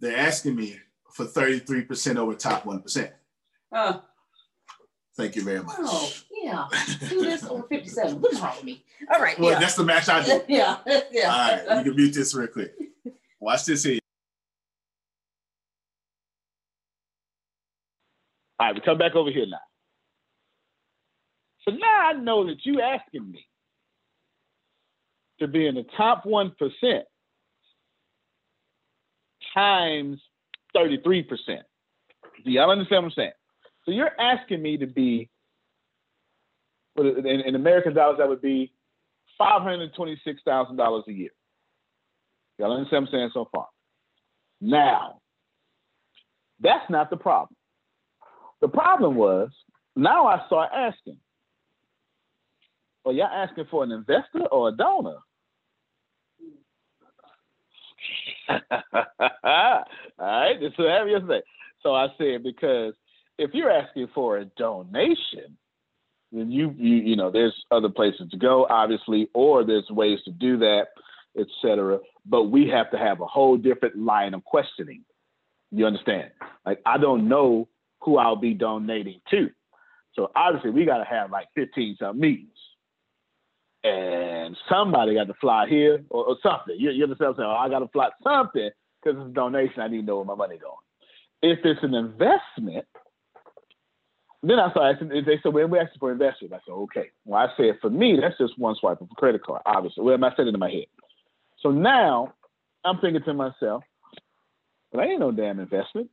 They're asking me for 33% over top 1%. Thank you very much. Oh, yeah. Do this over 57. What is wrong with me? All right. Well, that's the match I did. Yeah. All right. You can mute this real quick. Watch this here. All right, we come back over here now. So now I know that you asking me to be in the top 1% times 33%. Do y'all understand what I'm saying? So you're asking me to be, in American dollars, that would be $526,000 a year. Y'all understand what I'm saying so far? Now, that's not the problem. The problem was, now I start asking, y'all asking for an investor or a donor? All right, this is what happened yesterday. So I said, because if you're asking for a donation, then you know there's other places to go, obviously, or there's ways to do that, etc. But we have to have a whole different line of questioning. You understand? Like, I don't know who I'll be donating to. So obviously we gotta have like 15-something meetings. And somebody got to fly here or something. You understand what I'm saying? I gotta fly something because it's a donation. I need to know where my money going. If it's an investment, then I started asking, they said, well, we're asking for investors. I said, okay. Well, I said, for me, that's just one swipe of a credit card, obviously. Well, I said it in my head. So now I'm thinking to myself, well, I ain't no damn investment.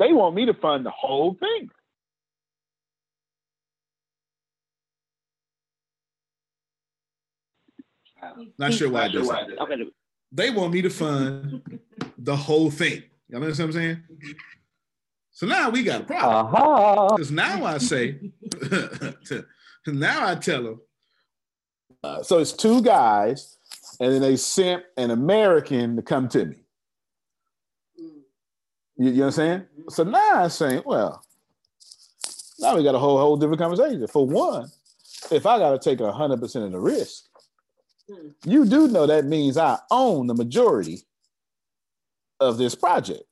They want me to fund the whole thing. Not sure why I did that. They want me to fund the whole thing. Y'all understand what I'm saying? So now we got a problem. Because now I say, now I tell them. So it's two guys, and then they sent an American to come to me. You understand? So now I'm saying, well, now we got a whole different conversation. For one, if I got to take 100% of the risk, you do know that means I own the majority of this project.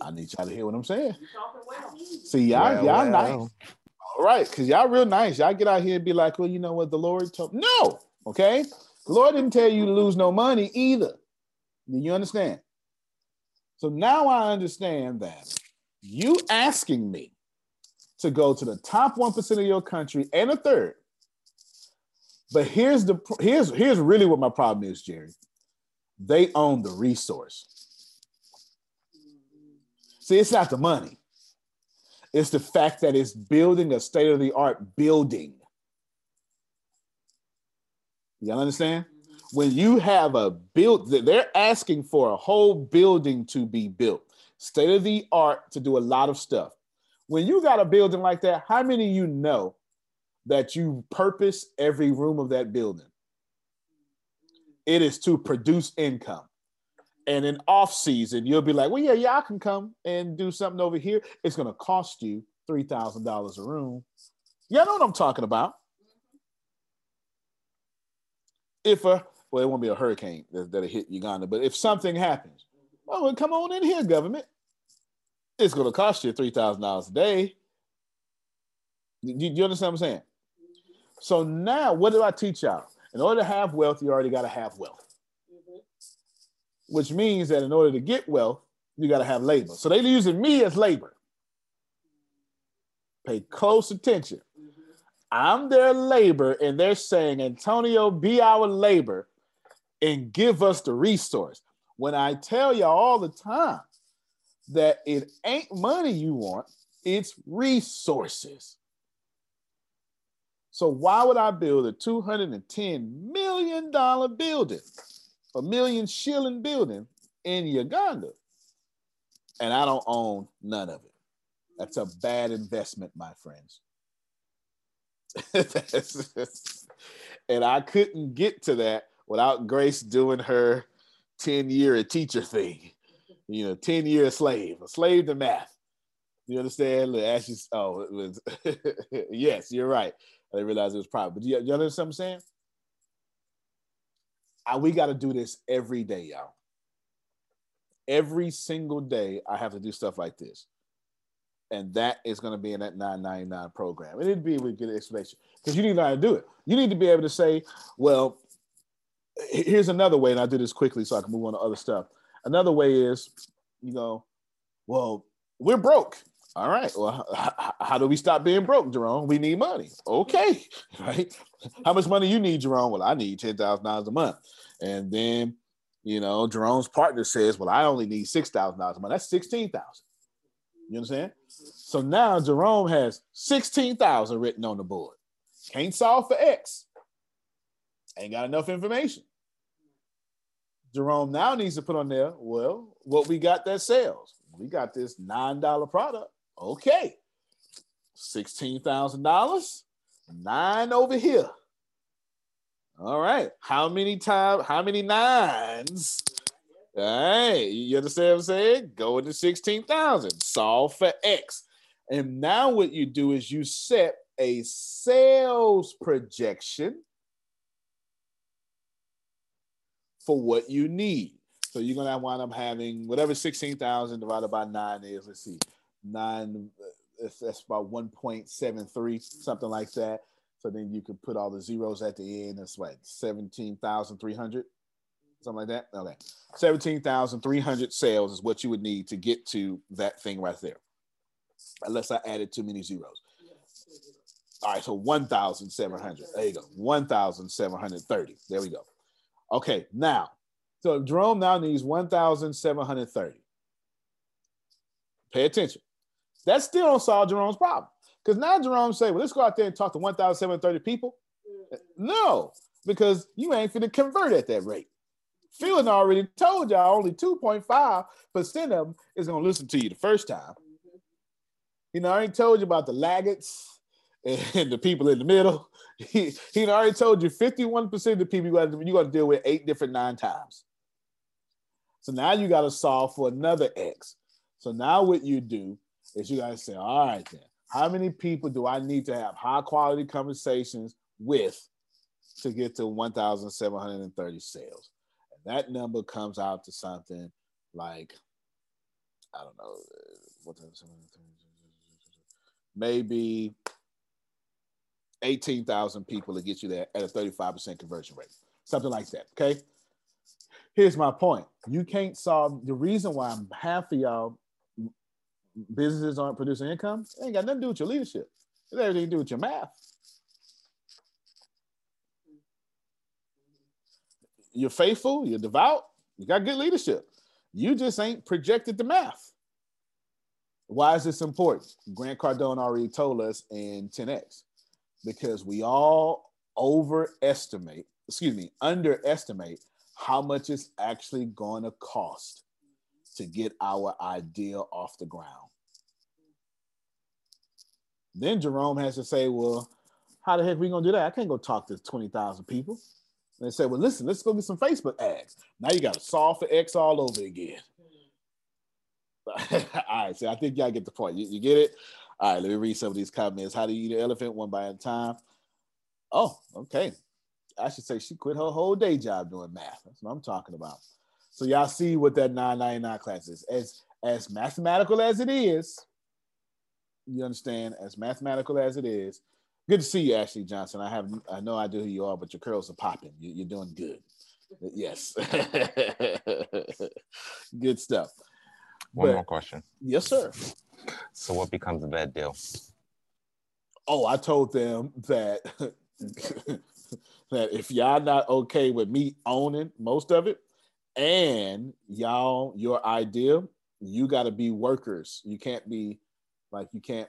I need y'all to hear what I'm saying. See, y'all nice. All right, because y'all real nice. Y'all get out here and be like, well, you know what? The Lord told me. No, okay? The Lord didn't tell you to lose no money either. Do you understand? So now I understand that you asking me to go to the top 1% of your country and a third. But here's really what my problem is, Jerry. They own the resource. See, it's not the money. It's the fact that it's building a state-of-the-art building. Y'all understand? When you have a build, they're asking for a whole building to be built. State-of-the-art to do a lot of stuff. When you got a building like that, how many of you know that you purpose every room of that building? It is to produce income. And in off season, you'll be like, well, yeah, I can come and do something over here. It's going to cost you $3,000 a room. Y'all know what I'm talking about. If well, it won't be a hurricane that'll hit Uganda, but if something happens, well, come on in here, government. It's going to cost you $3,000 a day. Do you understand what I'm saying? So now what do I teach y'all? In order to have wealth, you already got to have wealth. Which means that in order to get wealth, you got to have labor. So they're using me as labor. Pay close attention. I'm their labor, and they're saying, Antonio, be our labor and give us the resource. When I tell y'all all the time that it ain't money you want, it's resources. So why would I build a $210 million building? A $1 million shilling building in Uganda, and I don't own none of it. That's a bad investment, my friends. And I couldn't get to that without Grace doing her 10-year a teacher thing. You know, 10-year a slave to math. You understand? Yes, you're right. I didn't realize it was private, but you understand what I'm saying? We got to do this every day, y'all. Every single day, I have to do stuff like this. And that is going to be in that 999 program. It need to be with good explanation because you need to know how to do it. You need to be able to say, well, here's another way, and I'll do this quickly so I can move on to other stuff. Another way is, you know, well, we're broke. All right, well, how do we stop being broke, Jerome? We need money. Okay, right? How much money you need, Jerome? Well, I need $10,000 a month. And then, you know, Jerome's partner says, well, I only need $6,000 a month. That's $16,000. You understand? So now Jerome has $16,000 written on the board. Can't solve for X. Ain't got enough information. Jerome now needs to put on there, well, what we got that sells. We got this $9 product. Okay, $16,000, $9 over here. All right, how many nines? All right, you understand what I'm saying? Go into 16,000, solve for X. And now what you do is you set a sales projection for what you need. So you're gonna wind up having whatever 16,000 divided by 9 is, let's see, 9, that's about 1.73, something like that. So then you could put all the zeros at the end. That's what, 17,300, something like that. Okay, 17,300 sales is what you would need to get to that thing right there, unless I added too many zeros. All right, so 1,700, there you go, 1,730, there we go. Okay, now, so Jerome now needs 1,730. Pay attention. That still don't solve Jerome's problem. Because now Jerome say, well, let's go out there and talk to 1,730 people. No, because you ain't going to convert at that rate. Phil already told y'all only 2.5% of them is going to listen to you the first time. You know, I already told you about the laggards and the people in the middle. He already told you 51% of the people you got to deal with 8 different 9 times. So now you got to solve for another X. So now what you do is you got to say, all right, then, how many people do I need to have high quality conversations with to get to 1,730 sales? And that number comes out to something like I don't know, maybe 18,000 people to get you there at a 35% conversion rate, something like that, okay? Here's my point. You can't solve, the reason why half of y'all businesses aren't producing income, it ain't got nothing to do with your leadership. It ain't everything to do with your math. You're faithful, you're devout, you got good leadership. You just ain't projected the math. Why is this important? Grant Cardone already told us in 10X, because we all underestimate how much it's actually going to cost to get our idea off the ground. Then Jerome has to say, well, how the heck are we going to do that? I can't go talk to 20,000 people. And they say, well, listen, let's go get some Facebook ads. Now you got to solve for X all over again. All right, so I think y'all get the point. You get it? All right, let me read some of these comments. How do you eat an elephant? One bite at a time. Oh, okay. I should say she quit her whole day job doing math. That's what I'm talking about. So y'all see what that 999 class is. As mathematical as it is, you understand, as mathematical as it is. Good to see you, Ashley Johnson. I know I do who you are, but your curls are popping. You're doing good. Yes. Good stuff. One more question. Yes, sir. So what becomes a bad deal? Oh, I told them that that if y'all not okay with me owning most of it, and y'all, your idea, you got to be workers. You can't be like, you can't,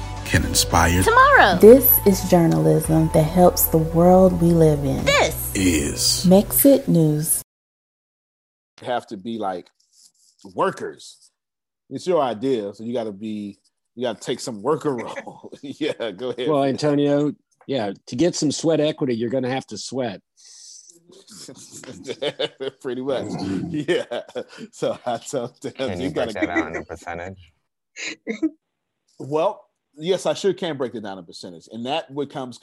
can inspire tomorrow. This is journalism that helps the world we live in. This is Mexit News. You have to be like workers. It's your idea, so you got to take some worker role. Yeah, go ahead. Well, Antonio, yeah, to get some sweat equity, you're going to have to sweat. Pretty much. Yeah. So I told them, can you break that out in a percentage? Well, yes, I sure can break it down in percentage, and that becomes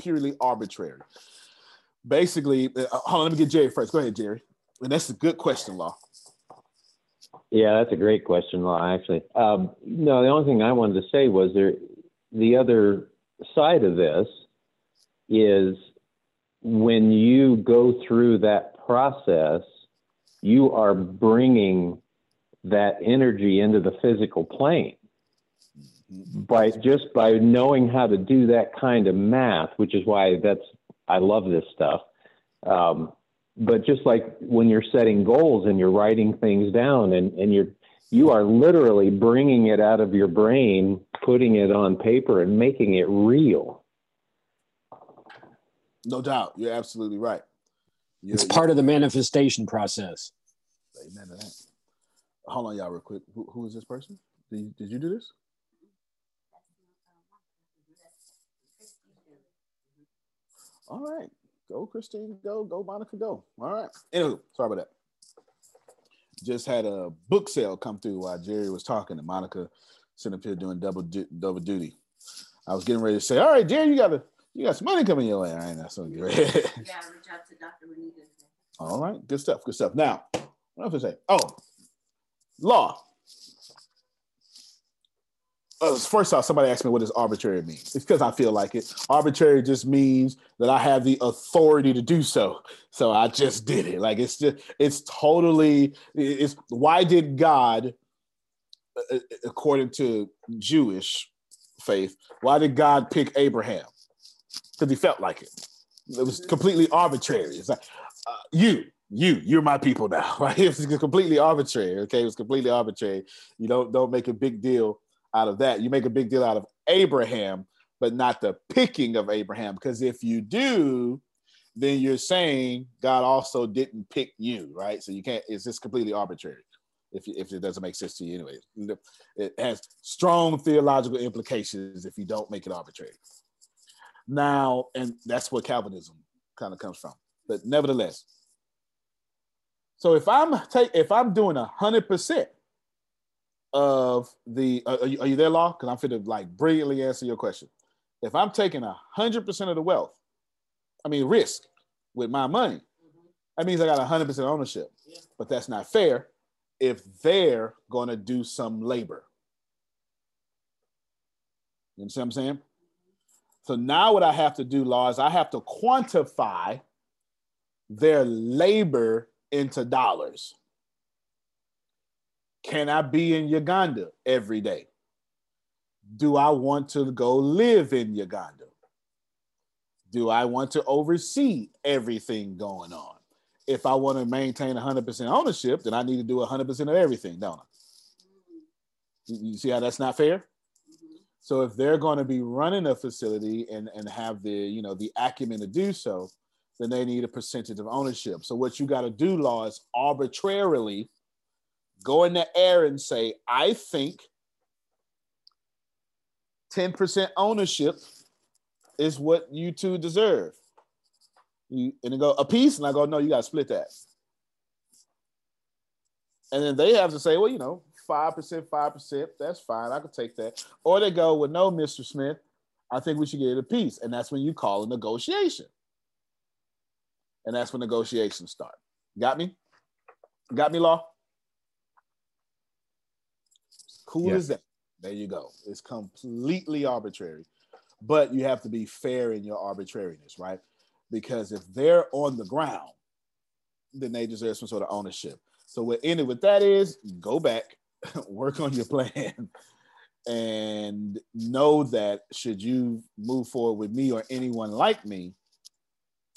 purely arbitrary. Basically, hold on, let me get Jerry first. Go ahead, Jerry. And that's a good question, Law. Yeah, that's a great question, Law, actually. No, the only thing I wanted to say was the other side of this is when you go through that process, you are bringing that energy into the physical plane. By knowing how to do that kind of math, which is why I love this stuff. But just like when you're setting goals and you're writing things down and you are literally bringing it out of your brain, putting it on paper and making it real. No doubt. You're absolutely right. It's part of the manifestation process. Amen to that. Hold on, y'all, real quick. Who is this person? Did you do this? All right, go Christine, go Monica, go. All right, anywho, sorry about that. Just had a book sale come through while Jerry was talking to Monica, sitting up here doing double duty. I was getting ready to say, all right, Jerry, you got some money coming your way. All right, that's so good. Yeah, reach out to Dr. Renita. All right, good stuff. Now, what else I say? Oh, Law. First off, somebody asked me what does arbitrary mean. It's because I feel like it. Arbitrary just means that I have the authority to do so. So I just did it. Like it's why did God, according to Jewish faith, why did God pick Abraham? Because he felt like it. It was completely arbitrary. It's like, you're my people now, right? It was completely arbitrary, okay? It was completely arbitrary. You don't make a big deal out of that. You make a big deal out of Abraham, but not the picking of Abraham. Because if you do, then you're saying God also didn't pick you, right? So you can't, it's just completely arbitrary if it doesn't make sense to you anyway. It has strong theological implications if you don't make it arbitrary. Now, and that's where Calvinism kind of comes from, but nevertheless. So if I'm doing 100% of the, are you there, Law? Because I'm finna like brilliantly answer your question. If I'm taking 100% of the wealth, I mean risk with my money, that means I got 100% ownership, but that's not fair if they're gonna do some labor. You understand what I'm saying? So now what I have to do, Law, is I have to quantify their labor into dollars. Can I be in Uganda every day? Do I want to go live in Uganda? Do I want to oversee everything going on? If I want to maintain 100% ownership, then I need to do 100% of everything, don't I? You see how that's not fair? So if they're going to be running a facility and have the, you know, the acumen to do so, then they need a percentage of ownership. So what you got to do, Law, is arbitrarily go in the air and say, I think 10% ownership is what you two deserve. And they go, a piece? And I go, no, you got to split that. And then they have to say, well, you know, 5%, that's fine, I could take that. Or they go, well, no, Mr. Smith, I think we should get it a piece. And that's when you call a negotiation. And that's when negotiations start. Got me? Got me, Law? Cool as that. There you go. It's completely arbitrary. But you have to be fair in your arbitrariness, right? Because if they're on the ground, then they deserve some sort of ownership. So what ended with that is go back, work on your plan, and know that should you move forward with me or anyone like me,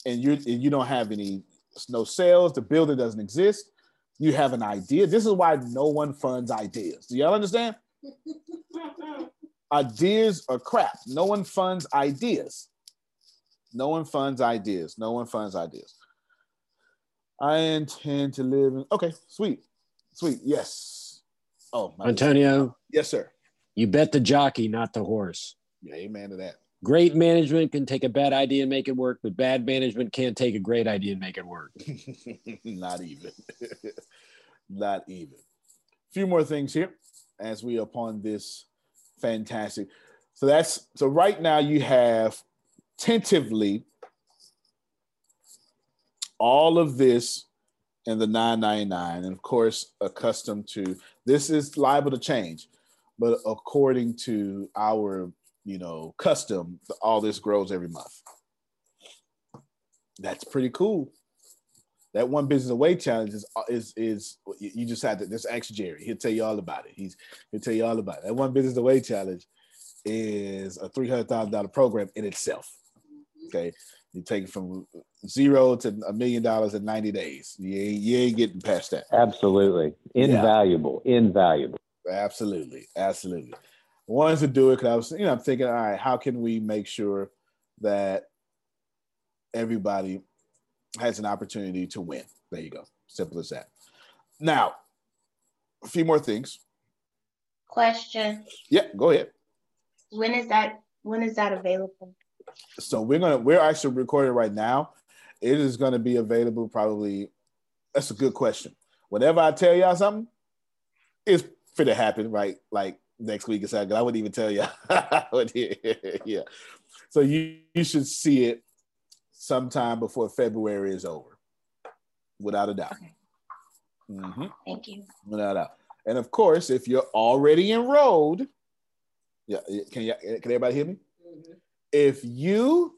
and you don't have any, no sales, the building doesn't exist, you have an idea. This is why no one funds ideas. Do y'all understand? Ideas are crap. No one funds ideas. No one funds ideas. No one funds ideas. I intend to live in, okay, sweet, yes. Oh, my Antonio. Goodness. Yes, sir. You bet the jockey, not the horse. Yeah, amen to that. Great management can take a bad idea and make it work, but bad management can't take a great idea and make it work. Not even. Not even. A few more things here as we are upon this fantastic. So right now you have tentatively all of this in the $9.99, and of course, accustomed to this is liable to change, but according to our, you know, custom, all this grows every month. That's pretty cool. That One Business Away Challenge is you just had to. That's actually Jerry. He'll tell you all about it. He'll tell you all about it. That One Business Away Challenge is a $300,000 program in itself. Okay, you take it from zero to $1 million in 90 days. You ain't getting past that. Absolutely. Invaluable. Absolutely. I wanted to do it because I was, I'm thinking, all right, how can we make sure that everybody has an opportunity to win? There you go. Simple as that. Now, a few more things. Question. Yeah, go ahead. When is that available? So we're actually recording right now. It is gonna be available probably. That's a good question. Whenever I tell y'all something, it's finna happen, right? Like next week or something. I wouldn't even tell y'all. Yeah. So you should see it sometime before February is over, without a doubt. Okay. Thank you. Without a doubt. And of course, if you're already enrolled, yeah, can everybody hear me? If you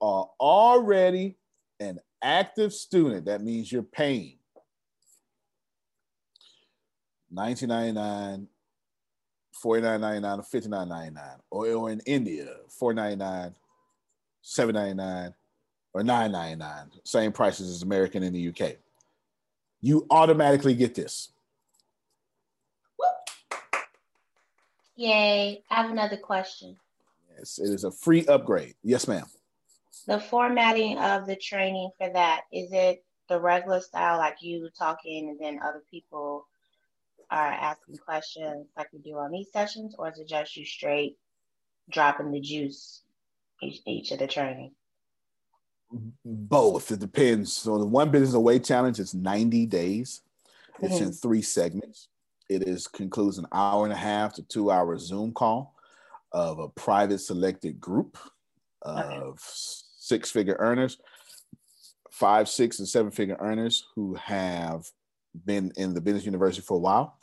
are already an active student, that means you're paying $19.99 $49.99 or $59.99, or in India, $4.99, $7.99, or $9.99, same prices as American in the UK. You automatically get this. Yay, I have another question. Yes, it is a free upgrade. Yes, ma'am. The formatting of the training for that, is it the regular style, like you talking and then other people are asking questions like we do on these sessions, or is it just you straight dropping the juice each of the training? Both, it depends. So the One Business Away Challenge is 90 days. It's in 3 segments. It concludes an 1.5 to 2-hour Zoom call of a private selected group of six-figure earners, 5, 6, and 7-figure earners who have been in the Business University for a while,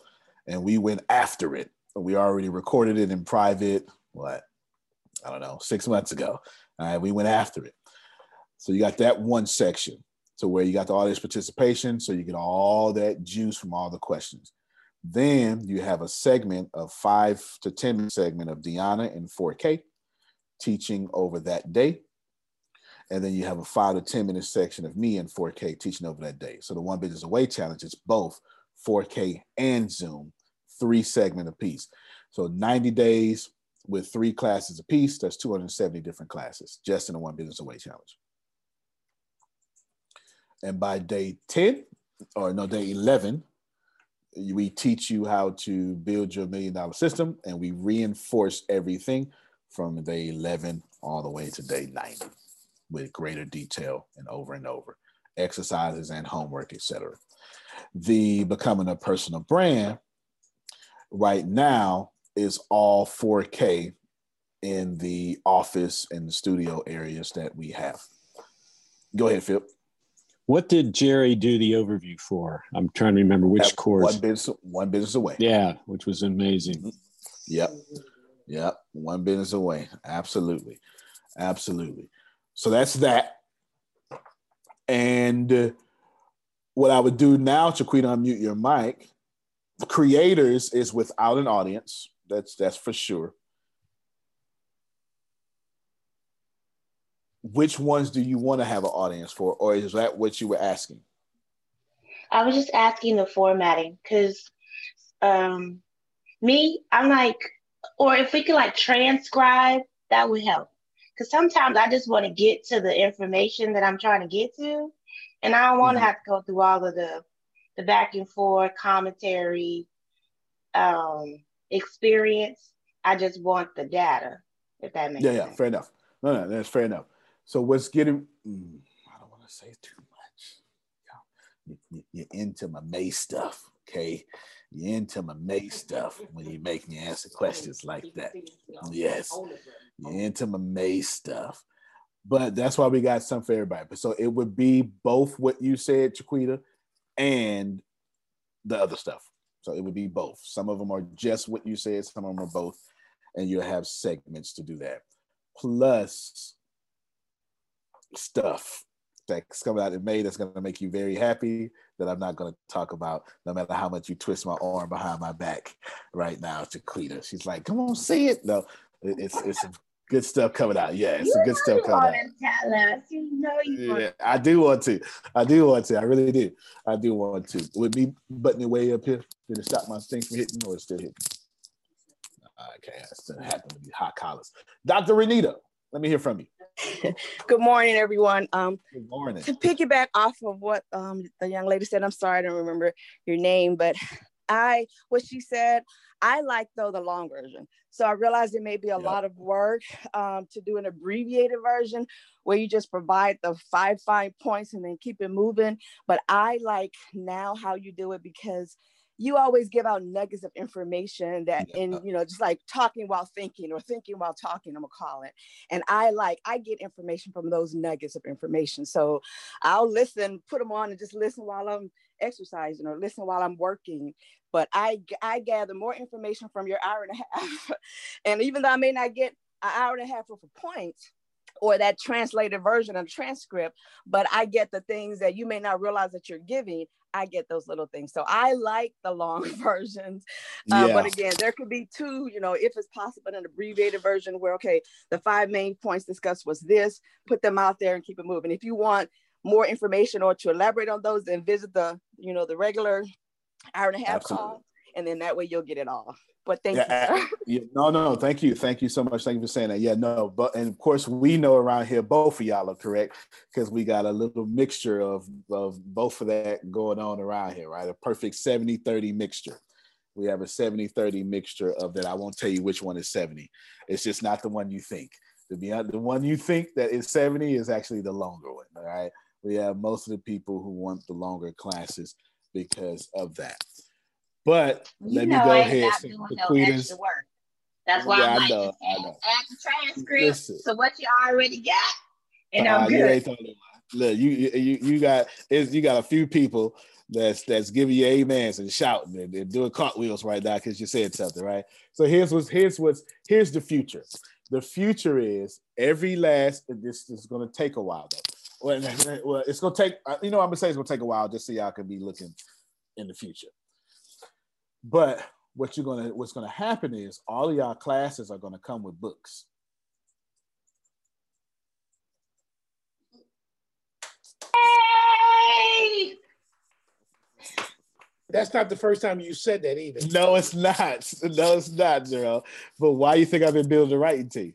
and we went after it. We already recorded it in private, what, I don't know, 6 months ago. All right, we went after it. So you got that one section to where you got the audience participation, so you get all that juice from all the questions. Then you have a segment of 5 to 10 minute segment of Deanna in 4K teaching over that day. And then you have a 5 to 10 minute section of me in 4K teaching over that day. So the One Business Away Challenge is both 4K and Zoom, 3 segment apiece. So 90 days with 3 classes apiece, that's 270 different classes just in the One Business Away Challenge. And by day 11, we teach you how to build your $1 million system, and we reinforce everything from day 11 all the way to day 90 with greater detail and over, exercises and homework, etc. The Becoming a Personal Brand right now is all 4K in the office and the studio areas that we have. Go ahead, Phil. What did Jerry do the overview for? I'm trying to remember which course. One Business Away. Yeah, which was amazing. Yep. Yep. One Business Away. Absolutely. Absolutely. So that's that. And what I would do now, Chiquita, unmute your mic. Creators is without an audience. That's for sure. Which ones do you want to have an audience for, or is that what you were asking? I was just asking the formatting, because I'm like, or if we could like transcribe, that would help. Because sometimes I just want to get to the information that I'm trying to get to, and I don't want to have to go through all of the back and forth commentary experience. I just want the data, if that makes sense. Yeah, fair enough. No, that's fair enough. So what's getting, I don't want to say too much. You're into my May stuff, okay? You're into my May stuff when you make me answer questions like that. Yes, you're into my May stuff. But that's why we got something for everybody. But so it would be both what you said, Chiquita, and the other stuff. So it would be both. Some of them are just what you said, some of them are both. And you'll have segments to do that. Plus, stuff that's coming out in May that's going to make you very happy that I'm not going to talk about, no matter how much you twist my arm behind my back right now, Chiquita. She's like, come on, see it. No, it's some good stuff coming out. Yeah, it's some good stuff coming out. You know you want to. I do want to. I do want to. I really do. I do want to. With me buttoning way up here, did it stop my thing from hitting, or it's still hitting? Okay, that's going to happen with these hot collars. Dr. Renita, let me hear from you. Good morning, everyone. Good morning. To piggyback off of what the young lady said, I'm sorry I don't remember your name, but what she said, I like, though, the long version. So I realized it may be a lot of work to do an abbreviated version where you just provide the 5 fine points and then keep it moving. But I like now how you do it, because you always give out nuggets of information that just like talking while thinking, or thinking while talking, I'm gonna call it. And I get information from those nuggets of information. So I'll listen, put them on and just listen while I'm exercising, or listen while I'm working. But I gather more information from your hour and a half. And even though I may not get an hour and a half worth of points, or that translated version of the transcript, but I get the things that you may not realize that you're giving. I get those little things. So I like the long versions. But again, there could be two, you know, if it's possible, an abbreviated version where, okay, the five main points discussed was this, put them out there and keep it moving. If you want more information or to elaborate on those, then visit the, you know, the regular hour and a half call. And then that way you'll get it all. But thank you. No, thank you. Thank you so much. Thank you for saying that. But, and of course we know around here, both of y'all are correct because we got a little mixture of both of that going on around here, right? A perfect 70-30 mixture. We have a 70-30 mixture of that. I won't tell you which one is 70. It's just not the one you think. The one you think that is 70 is actually the longer one, all right? We have most of the people who want the longer classes because of that. But let me go ahead and no work. That's why I'm like, add the transcript. Listen, so what you already got, and I'm good. Look, you got a few people that's giving you amens and shouting and doing cartwheels right now because you said something, right? So here's the future. The future is every last. And this is going to take a while though. Well, it's going to take. You know, I'm gonna say it's going to take a while just so y'all can be looking in the future. But what's gonna happen is all of y'all classes are gonna come with books. Hey! That's not the first time you said that either. No, it's not. No, it's not, Gerald. But why do you think I've been building a writing team?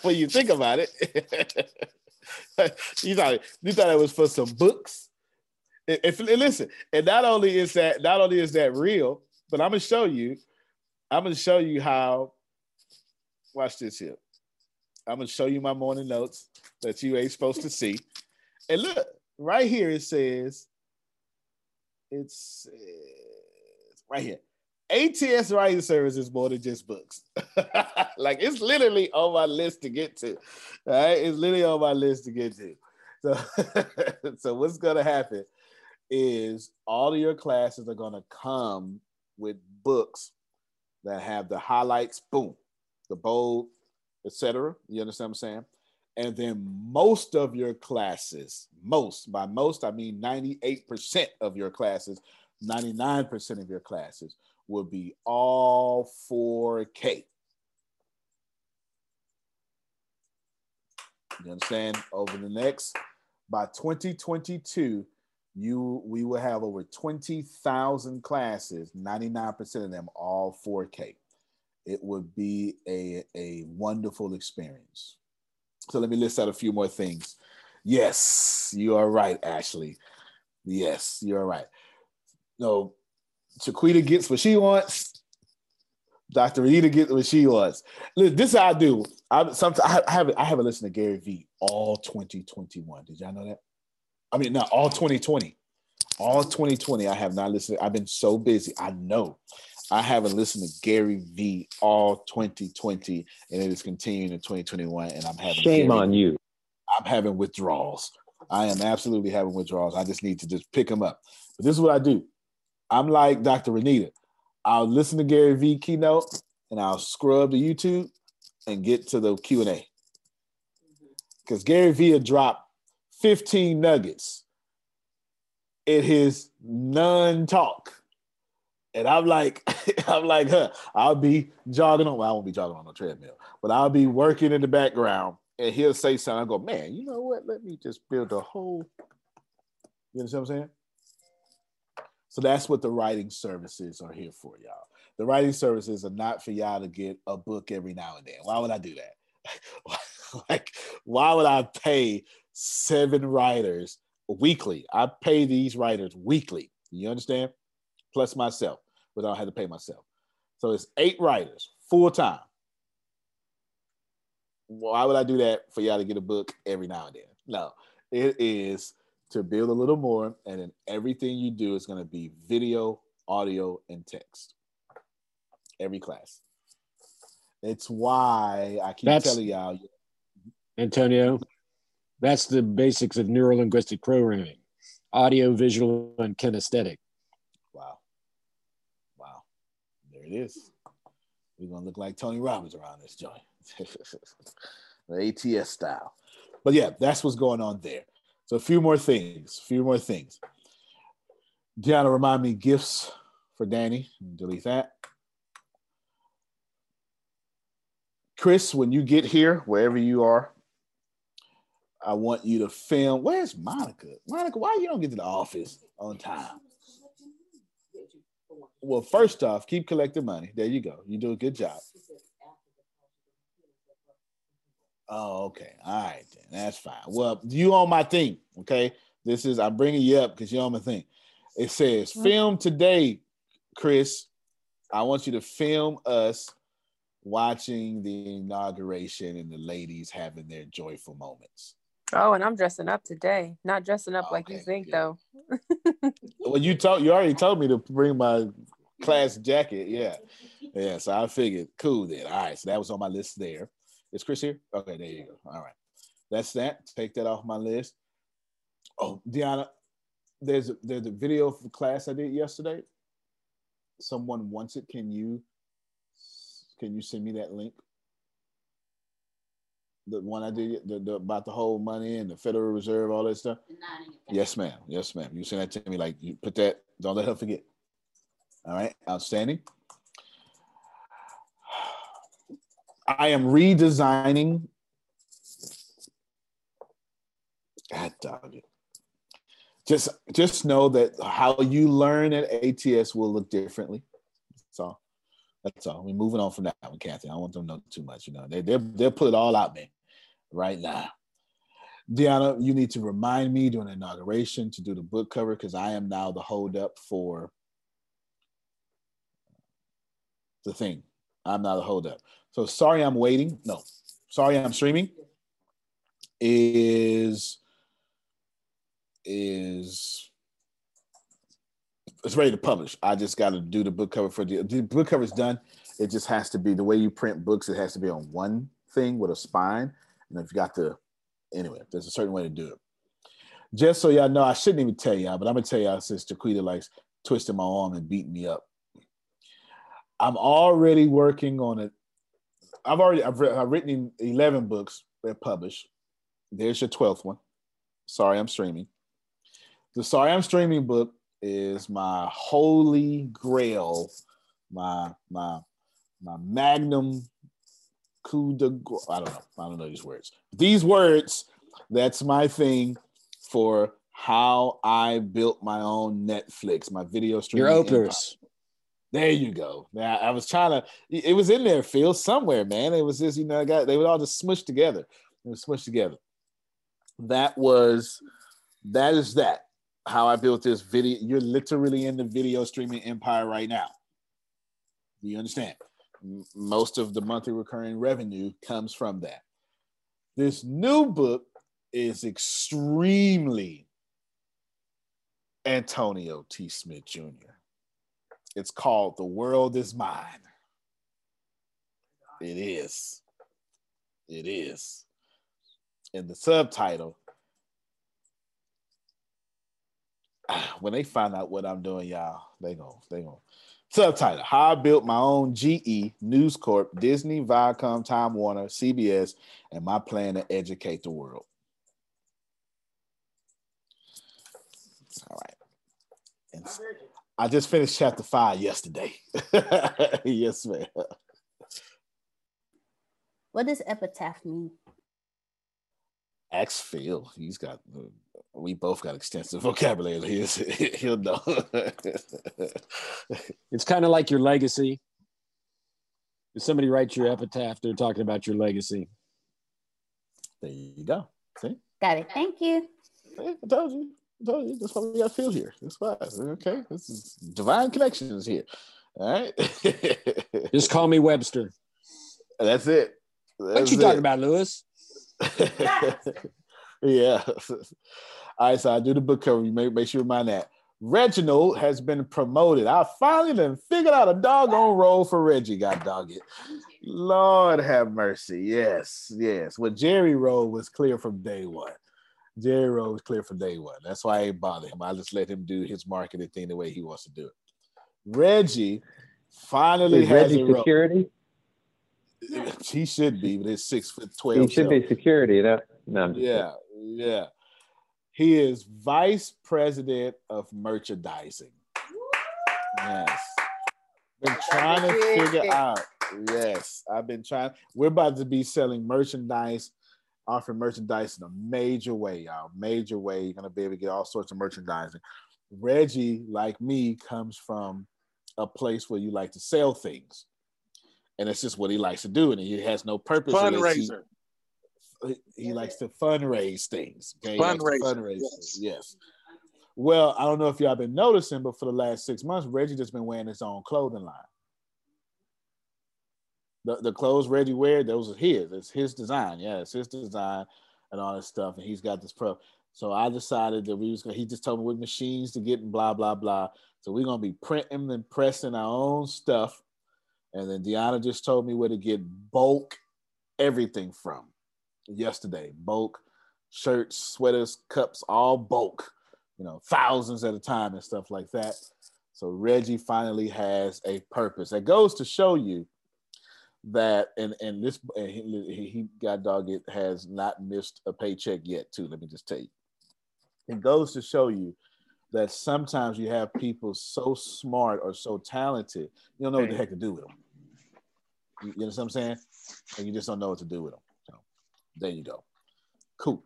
When you think about it, you thought it was for some books. And listen, and not only is that real, but I'm gonna show you how. Watch this here. I'm gonna show you my morning notes that you ain't supposed to see. And look, right here it says right here, ATS Writing Service is more than just books. Like it's literally on my list to get to. All right, it's literally on my list to get to. So, so what's gonna happen is all of your classes are gonna come with books that have the highlights, boom, the bold, etc. You understand what I'm saying? And then most of your classes, by most, I mean 98% of your classes, 99% of your classes will be all 4K. You understand? Over the next, by 2022, we will have over 20,000 classes, 99% of them all 4K. It would be a wonderful experience. So let me list out a few more things. Yes, you are right, Ashley. Yes, you're right. No, Chiquita gets what she wants. Dr. Anita gets what she wants. Look, this is how I do. I haven't listened to Gary V all 2021. Did y'all know that? I mean, not all 2020. All 2020, I have not listened. I've been so busy. I know. I haven't listened to Gary V all 2020, and it is continuing in 2021. And I'm having shame on you. I'm having withdrawals. I am absolutely having withdrawals. I just need to just pick them up. But this is what I do. I'm like Dr. Anita. I'll listen to Gary V keynote, and I'll scrub the YouTube and get to the Q&A. Because Gary V had dropped 15 nuggets in his non-talk. And I'm like, huh, I'll be jogging on. Well, I won't be jogging on no treadmill, but I'll be working in the background, and he'll say something. I go, man, you know what? Let me just build a whole, you understand what I'm saying? So that's what the writing services are here for, y'all. The writing services are not for y'all to get a book every now and then. Why would I do that? Like, why would I pay 7 writers weekly? I pay these writers weekly. You understand? Plus myself, but I don't have to pay myself. So it's 8 writers full time. Why would I do that for y'all to get a book every now and then? No, it is to build a little more, and then everything you do is going to be video, audio, and text. Every class. It's why I keep telling y'all. Antonio, that's the basics of neuro-linguistic programming. Audio, visual, and kinesthetic. Wow. Wow. There it is. We're going to look like Tony Robbins around this joint. The ATS style. But yeah, that's what's going on there. So a few more things. Deanna, remind me, gifts for Danny. Delete that. Chris, when you get here, wherever you are, I want you to film. Where's Monica? Monica, why you don't get to the office on time? Well, first off, keep collecting money. There you go. You do a good job. Oh, okay. All right, then. That's fine. Well, you on my thing, okay? I'm bringing you up because you're on my thing. It says, film today, Chris. I want you to film us watching the inauguration and the ladies having their joyful moments. Oh, and I'm dressing up today. Not dressing up like you think, though. Well, you already told me to bring my class jacket. Yeah. Yeah, so I figured, cool then. All right, so that was on my list there. Is Chris here? Okay, there you go. All right. That's that. Take that off my list. Oh, Deanna, there's a video for class I did yesterday. Someone wants it. Can you send me that link? The one I did, about the whole money and the Federal Reserve, all that stuff. Yes, ma'am. Yes, ma'am. You send that to me. Like, you put that. Don't let her forget. All right. Outstanding. I am redesigning. God dog it. Just know that how you learn at ATS will look differently. That's all. We're moving on from that one, Kathy. I don't want them to know too much. You know, they'll put it all out, man. Right now, Deanna, you need to remind me during the inauguration to do the book cover because I am now the holdup for the thing. I'm not a holdup. So sorry, I'm waiting. No, sorry, I'm streaming. It's ready to publish. I just got to do the book cover for the book cover is done. It just has to be the way you print books. It has to be on one thing with a spine. And if you got the, anyway, there's a certain way to do it. Just so y'all know, I shouldn't even tell y'all, but I'm gonna tell y'all since Jaquita likes twisting my arm and beating me up. I'm already working on it. I've written 11 books. They're published. There's your 12th one. Sorry, I'm streaming. The Sorry, I'm Streaming book is my holy grail, my magnum coup de grace. I don't know these words. These words, that's my thing for how I built my own Netflix, my video streaming. Your opers. There you go. Now I was trying to, it was in there, Phil, somewhere, man. It was just, you know, they would all just smushed together. It was smushed together. That is how I built this video. You're literally in the video streaming empire right now. Do you understand? Most of the monthly recurring revenue comes from that. This new book is extremely Antonio T. Smith Jr. It's called The World Is Mine. It is. And the subtitle, when they find out what I'm doing, y'all, they gonna. Subtitle, How I Built My Own GE, News Corp, Disney, Viacom, Time Warner, CBS, and My Plan to Educate the World. All right. And I just finished chapter 5 yesterday. Yes, ma'am. What does epitaph mean? Ask Phil. He's got... We both got extensive vocabulary. He'll know. It's kind of like your legacy. If somebody writes your epitaph, they're talking about your legacy. There you go. See? Got it. Thank you. I told you. That's why we got Phil here. That's why. Okay. This is divine connections here. All right. Just call me Webster. That's it. What you talking about, Lewis? Yeah. All right, so I do the book cover. You make sure you remind that. Reginald has been promoted. I finally done figured out a doggone role for Reggie. God dog it. Lord have mercy. Yes. Well, Jerry Rowe was clear from day one. That's why I ain't bother him. I just let him do his marketing thing the way he wants to do it. Reggie finally has a role. He should be, but his 6'12". He should be security. No, I'm just kidding. He is vice president of merchandising. Yes. Been trying to figure out. Yes, I've been trying. We're about to be selling merchandise, offering merchandise in a major way, y'all. Major way. You're going to be able to get all sorts of merchandising. Reggie, like me, comes from a place where you like to sell things. And it's just what he likes to do. And he has no purpose. Fundraiser. He likes to fundraise things. Okay? Fundraise. Yes. Well, I don't know if y'all been noticing, but for the last 6 months, Reggie just been wearing his own clothing line. The clothes Reggie wear, those are his. It's his design. Yeah, it's his design and all this stuff. And he's got this pro. So I decided that we was going to, he just told me what machines to get and blah, blah, blah. So we're going to be printing and pressing our own stuff. And then Deanna just told me where to get bulk everything from yesterday. Bulk shirts, sweaters, cups, all bulk. You know, thousands at a time and stuff like that. So Reggie finally has a purpose. That goes to show you that, and this, and he got dog, it has not missed a paycheck yet too, let me just tell you. It goes to show you that sometimes you have people so smart or so talented, you don't know what the heck to do with them. You know what I'm saying? And you just don't know what to do with them. So there you go. Cool.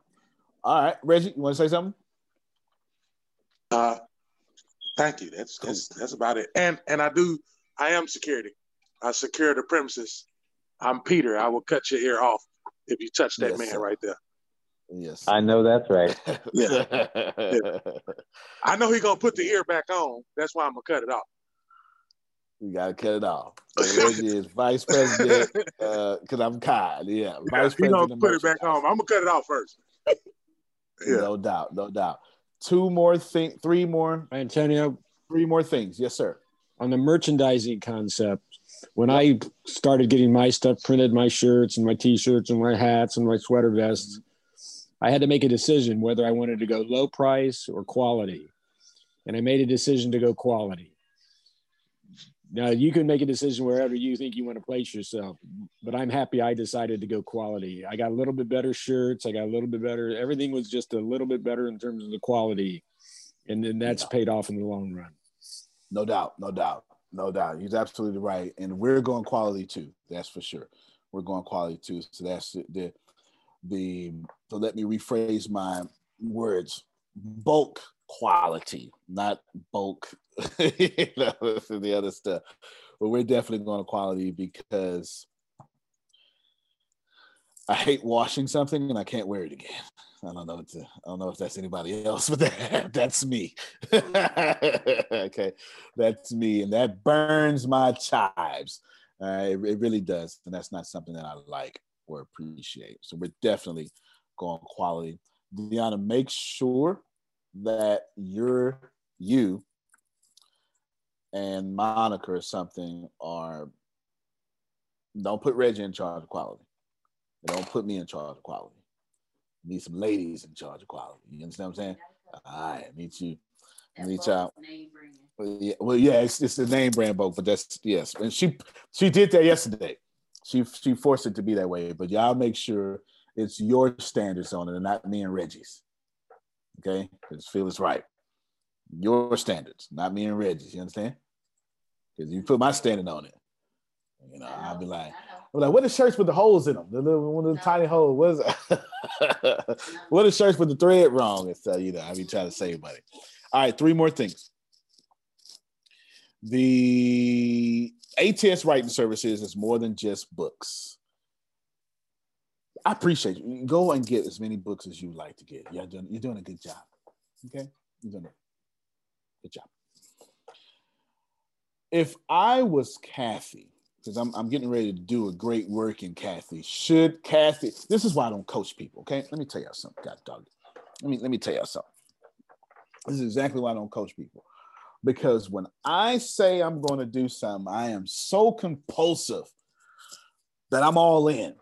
All right, Reggie, you want to say something? Thank you. That's about it. And I am security. I secure the premises. I'm Peter. I will cut your ear off if you touch that man right there. Yes. I know that's right. Yeah. I know he's going to put the ear back on. That's why I'm going to cut it off. You got to cut it off. Reggie is vice president, because I'm kind. Yeah. Vice president. He's going to put it back on. I'm going to cut it off first. Yeah. No doubt. No doubt. Three more things. Yes, sir. On the merchandising concept, when I started getting my stuff printed, my shirts and my t-shirts and my hats and my sweater vests, I had to make a decision whether I wanted to go low price or quality. And I made a decision to go quality. Now you can make a decision wherever you think you want to place yourself, but I'm happy I decided to go quality. I got a little bit better shirts. I got a little bit better. Everything was just a little bit better in terms of the quality. And then that's paid off in the long run. No doubt. No doubt. No doubt. He's absolutely right. And we're going quality too. That's for sure. We're going quality too. So that's so let me rephrase my words. Bulk quality, not bulk, you know, the other stuff. But we're definitely going to quality because I hate washing something and I can't wear it again. I don't know if that's anybody else, but that's me. Okay, that's me, and that burns my chives. It really does, and that's not something that I like or appreciate. So we're definitely going quality. Deanna, make sure that you and Monica or something are, don't put Reggie in charge of quality. Don't put me in charge of quality. Need some ladies in charge of quality. You understand what I'm saying? All right, meet you. Meet y'all. Well, yeah, it's the name brand book, but that's, yes. And she did that yesterday. She forced it to be that way, but y'all make sure it's your standards on it and not me and Reggie's. Okay, because feel it's right. Your standards, not me and Reggie's. You understand? Because you put my standard on it, you know, I'll be like, what are the shirts with the holes in them? The little one of the tiny holes. What are the shirts with the thread wrong? And so, you know, I be trying to save money. All right, three more things. The ATS Writing Services is more than just books. I appreciate you. Go and get as many books as you like to get. You're doing a good job. Okay? You're doing a good job. If I was Kathy, because I'm getting ready to do a great work in Kathy, this is why I don't coach people, okay? Let me tell y'all something, God dog. Let me tell y'all something. This is exactly why I don't coach people. Because when I say I'm going to do something, I am so compulsive that I'm all in.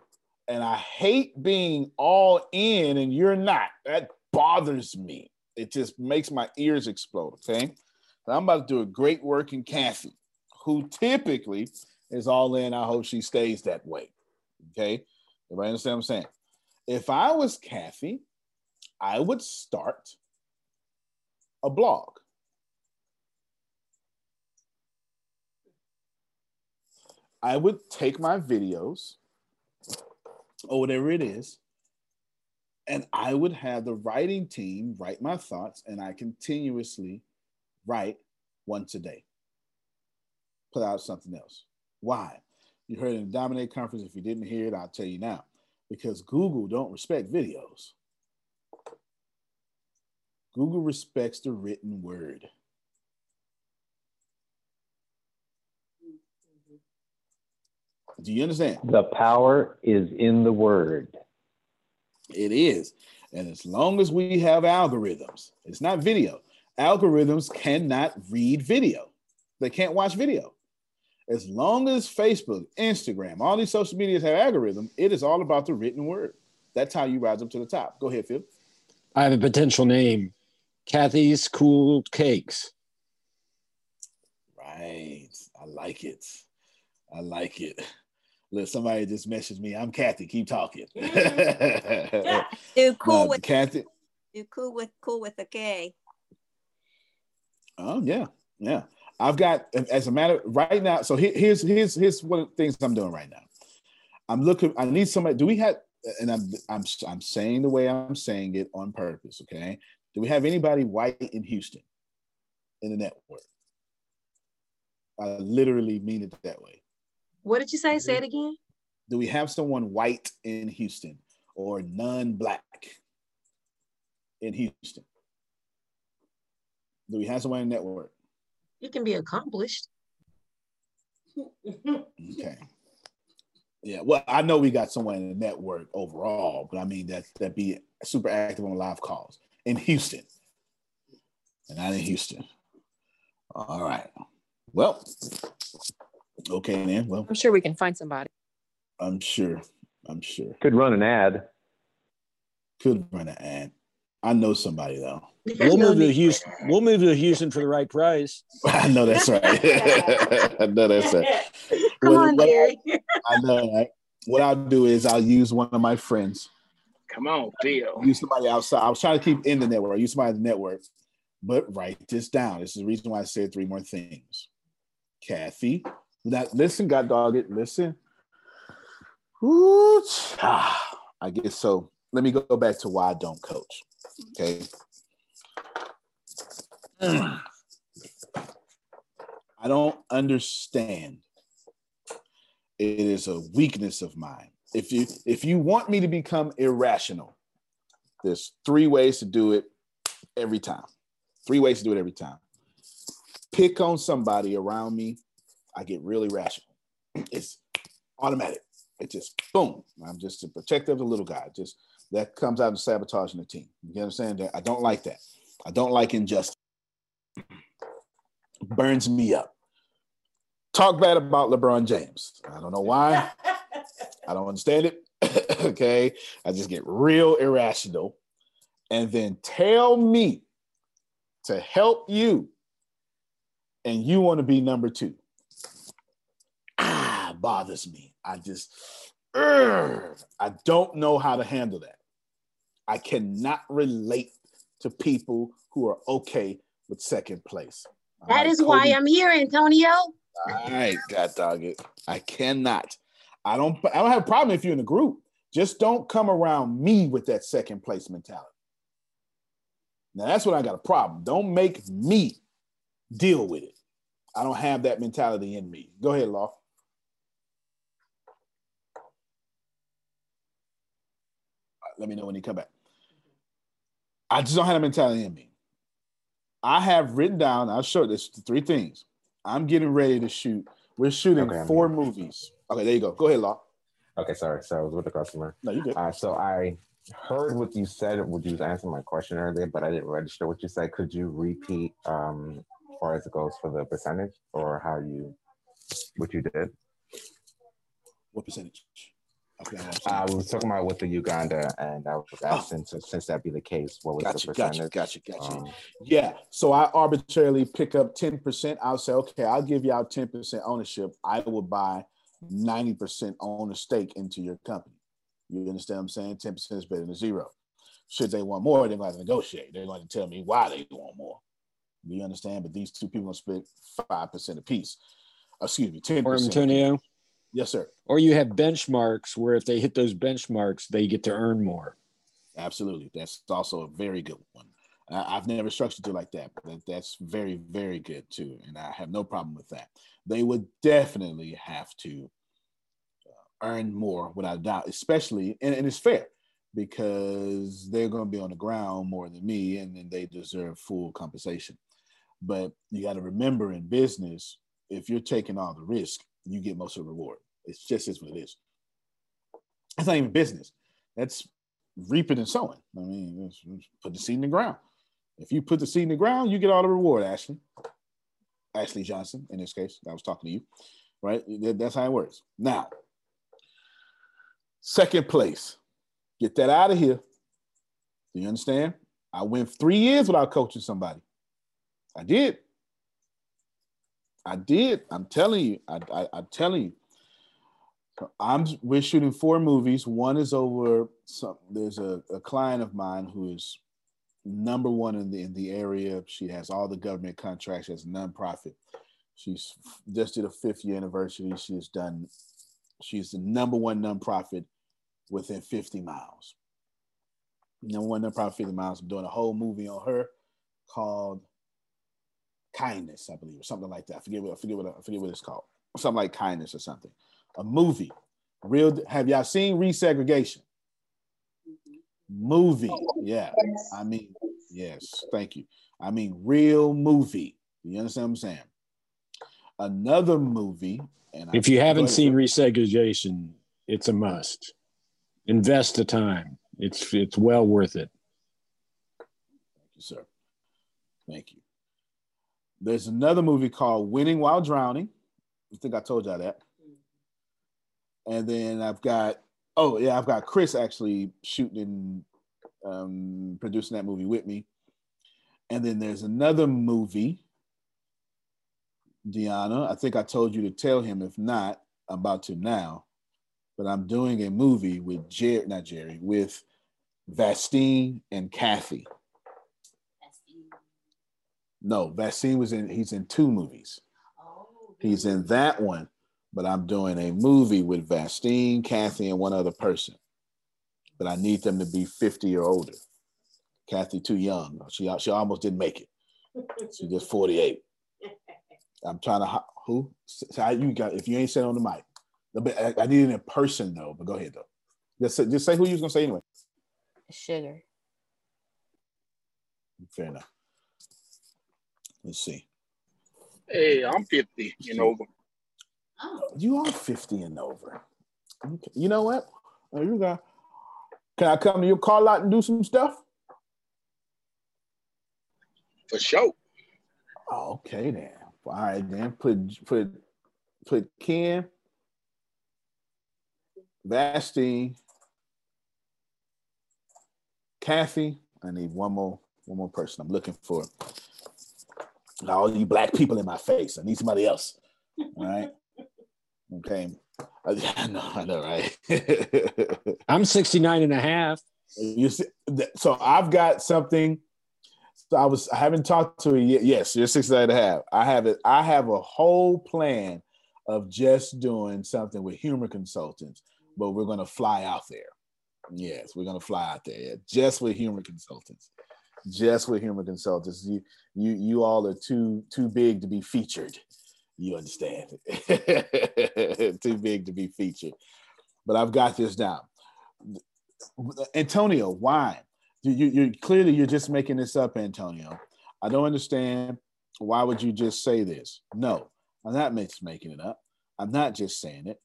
And I hate being all in and you're not. That bothers me. It just makes my ears explode, okay? So I'm about to do a great work in Kathy, who typically is all in. I hope she stays that way. Okay. Everybody understand what I'm saying? If I was Kathy, I would start a blog. I would take my videos or whatever it is, and I would have the writing team write my thoughts, and I continuously write once a day. Put out something else. Why? You heard it in the Dominate Conference. If you didn't hear it, I'll tell you now. Because Google don't respect videos. Google respects the written word. Do you understand? The power is in the word. It is. And as long as we have algorithms, it's not video. Algorithms cannot read video. They can't watch video. As long as Facebook, Instagram, all these social medias have algorithms, it is all about the written word. That's how you rise up to the top. Go ahead, Phil. I have a potential name. Kathy's Cool Cakes. Right. I like it. I like it. Look, somebody just messaged me. I'm Kathy. Keep talking. Yeah. Dude, cool with Kathy. Dude, cool with a K. Oh, yeah. Yeah. I've got, as a matter right now, so here's one of the things I'm doing right now. I'm looking, I need somebody, do we have, and I'm saying the way I'm saying it on purpose, okay? Do we have anybody white in Houston in the network? I literally mean it that way. What did you say? Say it again. Do we have someone white in Houston or non-black in Houston? Do we have someone in the network? You can be accomplished. Okay. Yeah, well, I know we got someone in the network overall, but I mean that be super active on live calls in Houston. And not in Houston. All right. Well, okay then. Well, I'm sure we can find somebody. I'm sure. Could run an ad. I know somebody though. We'll move to Houston for the right price. I know that's right. Come on, Gary. I know, right? What I'll do is I'll use one of my friends. Come on, Phil. Use somebody outside. I was trying to keep in the network. Use somebody in the network, but write this down. This is the reason why I said three more things. Kathy, now, listen, God dog it. Listen. Ooh, I guess so. Let me go back to why I don't coach. Okay. I don't understand. It is a weakness of mine. If you want me to become irrational, there's three ways to do it every time. Pick on somebody around me, I get really rational. It's automatic. It just boom. I'm just a protector of the little guy. Just that comes out of sabotaging the team. You understand that? I don't like that. I don't like injustice. Burns me up. Talk bad about LeBron James. I don't know why. I don't understand it. Okay. I just get real irrational. And then tell me to help you. And you want to be number two. Bothers me. I just, I don't know how to handle that. I cannot relate to people who are okay with second place. That is why I'm here, Antonio. All right, God dog it. I cannot. I don't have a problem if you're in a group. Just don't come around me with that second place mentality. Now that's when I got a problem. Don't make me deal with it. I don't have that mentality in me. Go ahead, Law. Let me know when you come back. I just don't have a mentality in me. I have written down, I'll show this, three things. I'm getting ready to shoot. We're shooting four movies. Okay, there you go. Go ahead, Law. Okay, sorry. So I was with the customer. No, you good. So I heard what you said. You was answering my question earlier, but I didn't register what you said. Could you repeat as far as it goes for the percentage or what you did? What percentage? Okay, we were talking about with the Uganda, and I was asking since that be the case, what was the percentage? Gotcha. Yeah, so I arbitrarily pick up 10%. I'll say, okay, I'll give y'all 10% ownership. I will buy 90% own a stake into your company. You understand what I'm saying? 10% is better than zero. Should they want more, they're going to negotiate. They're going to tell me why they want more. Do you understand? But these two people split 5% apiece. Excuse me, 10%. Or Antonio? Yes, sir. Or you have benchmarks where if they hit those benchmarks, they get to earn more. Absolutely. That's also a very good one. I've never structured it like that, but that's very, very good too. And I have no problem with that. They would definitely have to earn more without a doubt, especially, and it's fair, because they're going to be on the ground more than me, and then they deserve full compensation. But you got to remember, in business, if you're taking all the risk, you get most of the reward. It's just as what it is. It's not even business. That's reaping and sowing. I mean, put the seed in the ground. If you put the seed in the ground, you get all the reward, Ashley. Ashley Johnson, in this case, I was talking to you, right? That's how it works. Now, second place. Get that out of here. Do you understand? I went 3 years without coaching somebody. I did. I'm telling you. I'm telling you. We're shooting 4 movies. One is over. There's a client of mine who is number one in the area. She has all the government contracts. She has a nonprofit. She's just did a 5th year anniversary. She's the number one nonprofit within 50 miles. Number one nonprofit 50 miles. I'm doing a whole movie on her called Kindness, I believe, or something like that. I forget what it's called. Something like Kindness or something. A movie. Real. Have y'all seen Resegregation? Movie. Yeah. I mean, yes. Thank you. I mean, real movie. You understand what I'm saying? Another movie. And if you haven't seen Resegregation, it's a must. Invest the time. It's well worth it. Thank you, sir. Thank you. There's another movie called Winning While Drowning. I think I told y'all that. And then I've got Chris actually shooting and producing that movie with me. And then there's another movie, Deanna, I think I told you to tell him, if not, I'm about to now, but I'm doing a movie with with Vastine and Kathy. No, Vastine he's in 2 movies. He's in that one, but I'm doing a movie with Vastine, Kathy, and one other person. But I need them to be 50 or older. Kathy too young. She almost didn't make it. She's just 48. I'm trying to, who? So if you ain't said on the mic. I need it in person though, but go ahead though. Just say who you was gonna say anyway. Sugar. Fair enough. Let's see. Hey, I'm 50 and over. You are 50 and over. Okay. You know what? There you go. Can I come to your car lot and do some stuff? For sure. Oh, okay then. All right then. Put Ken, Vastine, Kathy. I need one more person. I'm looking for all you black people in my face. I need somebody else. All right. Okay. I know, right? I'm 69 and a half. You see, so I've got something. So I haven't talked to her yet. Yes, you're 69 and a half. I have a whole plan of just doing something with humor consultants, but we're going to fly out there. Yes, we're going to fly out there. Yeah, just with humor consultants. Just with humor consultants. You all are too big to be featured. You understand? Too big to be featured. But I've got this down. Antonio, why? You're clearly, you're just making this up, Antonio. I don't understand. Why would you just say this? No, I'm not just making it up. I'm not just saying it.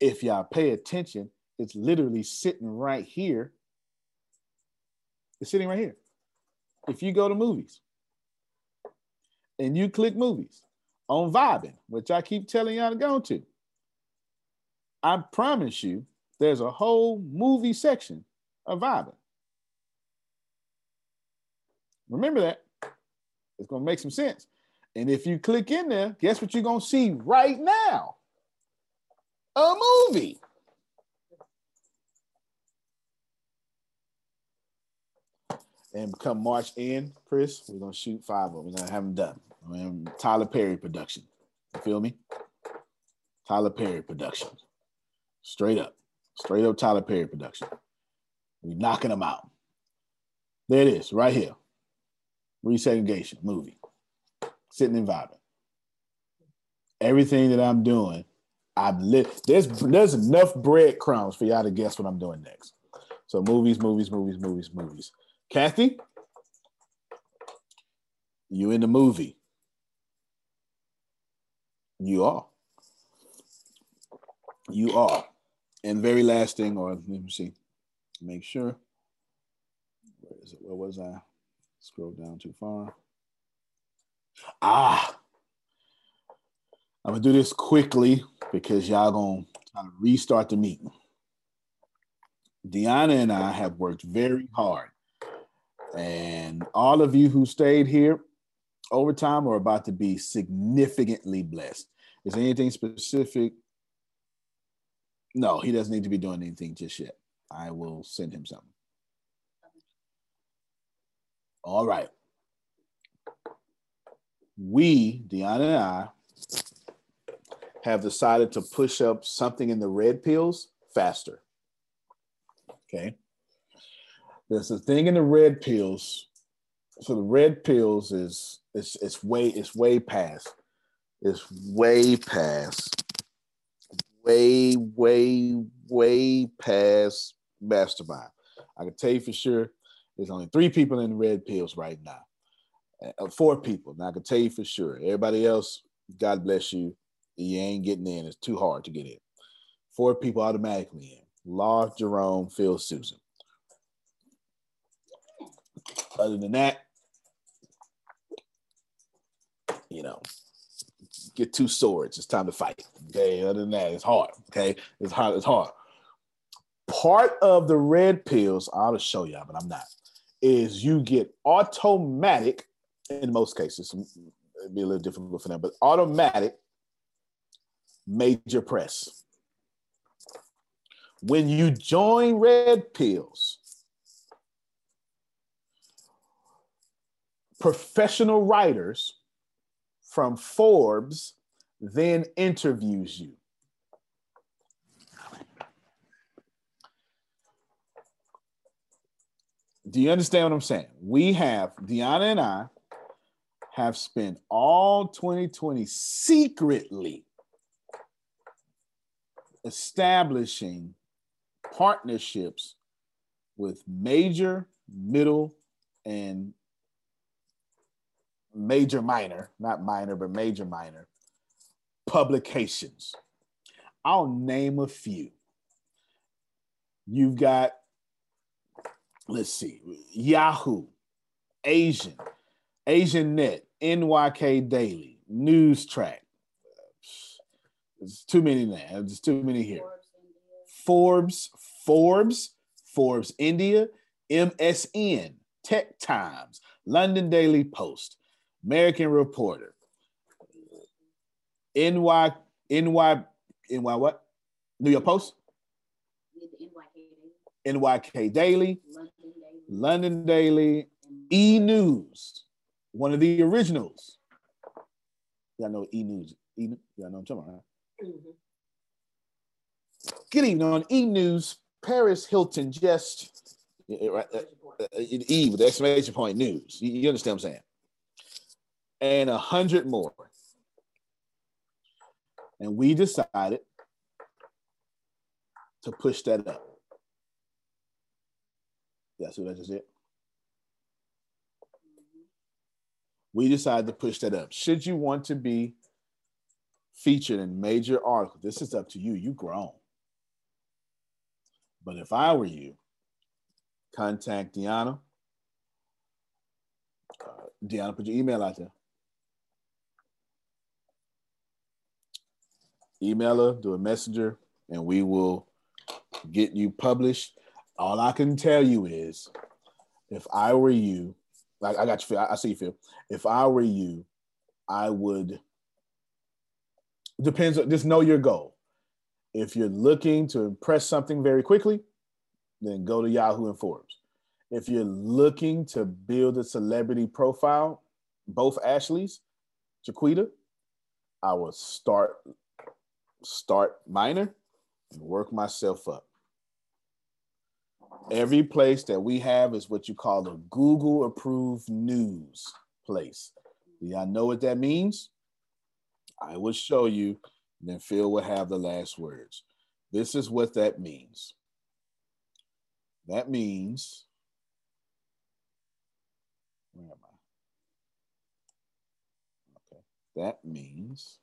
If y'all pay attention, it's literally sitting right here. It's sitting right here. If you go to movies and you click movies on Vibin, which I keep telling y'all to go to, I promise you there's a whole movie section of Vibin. Remember that. It's going to make some sense. And if you click in there, guess what you're going to see right now? movie. And come March end, Chris, we're going to shoot 5 of them. We're going to have them done. I mean, Tyler Perry production. You feel me? Tyler Perry production. Straight up. Straight up Tyler Perry production. We're knocking them out. There it is, right here. Resegregation movie. Sitting and vibing. Everything that I'm doing, I've lit. There's enough breadcrumbs for y'all to guess what I'm doing next. So movies, movies, movies, movies, movies. Kathy, you in the movie? You are. You are. And very last thing, or let me see, make sure. Where is it? Where was I? Scroll down too far. Ah, I'm gonna do this quickly because y'all gonna try to restart the meeting. Deanna and I have worked very hard. And all of you who stayed here over time are about to be significantly blessed. Is there anything specific? No, he doesn't need to be doing anything just yet. I will send him something. All right. We, Deanna and I, have decided to push up something in the red pills faster. Okay. There's a thing in the red pills. So the red pills is it's way past mastermind. I can tell you for sure, there's only 3 people in the red pills right now, 4 people. Now I can tell you for sure. Everybody else, God bless you. You ain't getting in. It's too hard to get in. 4 people automatically in: Law, Jerome, Phil, Susan. Other than that, you know, get 2 swords. It's time to fight. Okay. Other than that, it's hard. Okay. It's hard. It's hard. Part of the red pills, I'll show y'all, but I'm not, is you get automatic, in most cases, it'd be a little difficult for them, but automatic major press. When you join red pills, professional writers from Forbes then interviews you. Do you understand what I'm saying? We have, Deanna and I have spent all 2020 secretly establishing partnerships with major, middle, and major minor, not minor, but major minor publications. I'll name a few. You've got, let's see, Yahoo, Asian, AsianNet, NYK Daily, News Track. There's too many now. There's too many here. Forbes India, MSN, Tech Times, London Daily Post, American Reporter, NY New York Post? NYK Daily, London Daily, E! News, one of the originals. Y'all know E! News, y'all know what I'm talking about, right? Good evening on E! News, Paris Hilton just, E! With the exclamation point news. You understand what I'm saying? And 100 more. And we decided to push that up. Y'all see what I just did? We decided to push that up. Should you want to be featured in major articles, this is up to you. You've grown. But if I were you, contact Deanna. Deanna, put your email out there. Email her, do a messenger, and we will get you published. All I can tell you is, if I were you, like I got you, Phil, I see you, Phil. If I were you, I would, depends, just know your goal. If you're looking to impress something very quickly, then go to Yahoo and Forbes. If you're looking to build a celebrity profile, both Ashleys, Jaquita, I will start minor and work myself up. Every place that we have is what you call a Google approved news place. Do y'all know what that means? I will show you, and then Phil will have the last words. This is what that means. That means, where am I? Okay, that means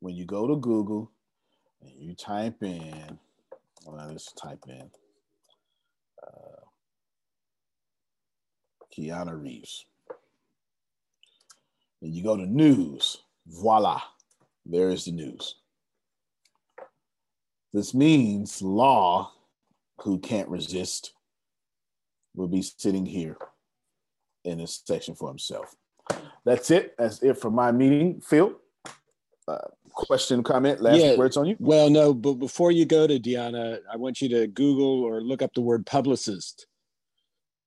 when you go to Google and you type in, well, let's type in Keanu Reeves. And you go to news, voila, there is the news. This means Law, who can't resist, will be sitting here in this section for himself. That's it. That's it for my meeting. Phil, question, comment, last words on you? Well, no, but before you go to Deanna, I want you to Google or look up the word publicist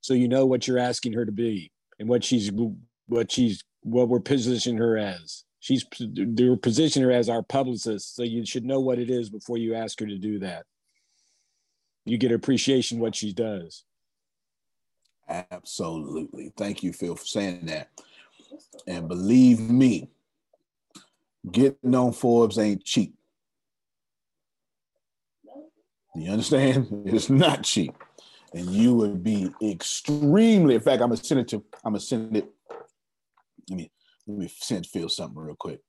so you know what you're asking her to be and what we're positioning her as. They're positioning her as our publicist, so you should know what it is before you ask her to do that. You get appreciation what she does. Absolutely. Thank you, Phil, for saying that. And believe me, getting on Forbes ain't cheap. Do you understand? It's not cheap. And you would be extremely, in fact, I'm gonna send it. Let me send Phil something real quick.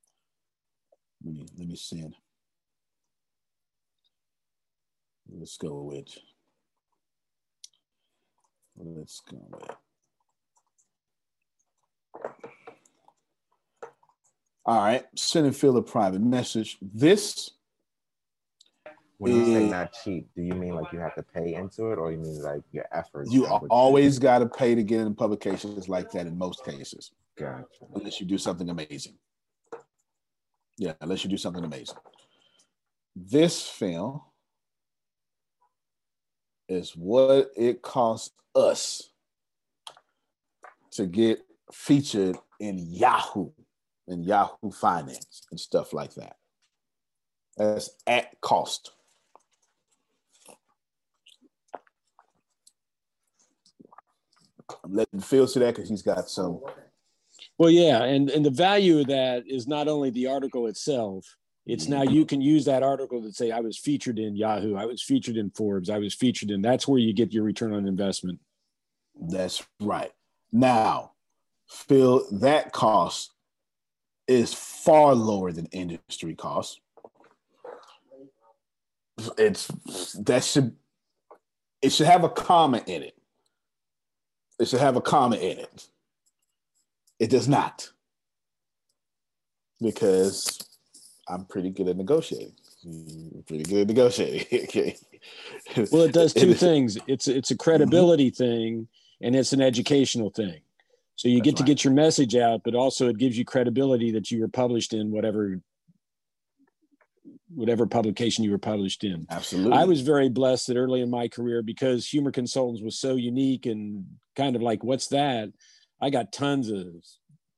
Let me send. Let's go with. All right, sending Phil a private message. This. When you say not cheap, do you mean like you have to pay into it, or you mean like your efforts? You always got to pay to get into publications like that in most cases. Gotcha. Unless you do something amazing. Yeah, unless you do something amazing. This film is what it costs us to get featured in Yahoo Finance and stuff like that. That's at cost. I'm letting Phil see that because he's got some. Well, yeah, and the value of that is not only the article itself, it's now you can use that article to say, I was featured in Yahoo, I was featured in Forbes, I was featured in, that's where you get your return on investment. That's right. Now, Phil, that cost is far lower than industry costs. It should have a comma in it. It should have a comma in it. It does not, because I'm pretty good at negotiating. Okay. Well, it does two things. It's a credibility thing, and it's an educational thing. So you get to get your message out, but also it gives you credibility that you were published in whatever publication you were published in. Absolutely. I was very blessed that early in my career, because Humor Consultants was so unique and kind of like, what's that? I got tons of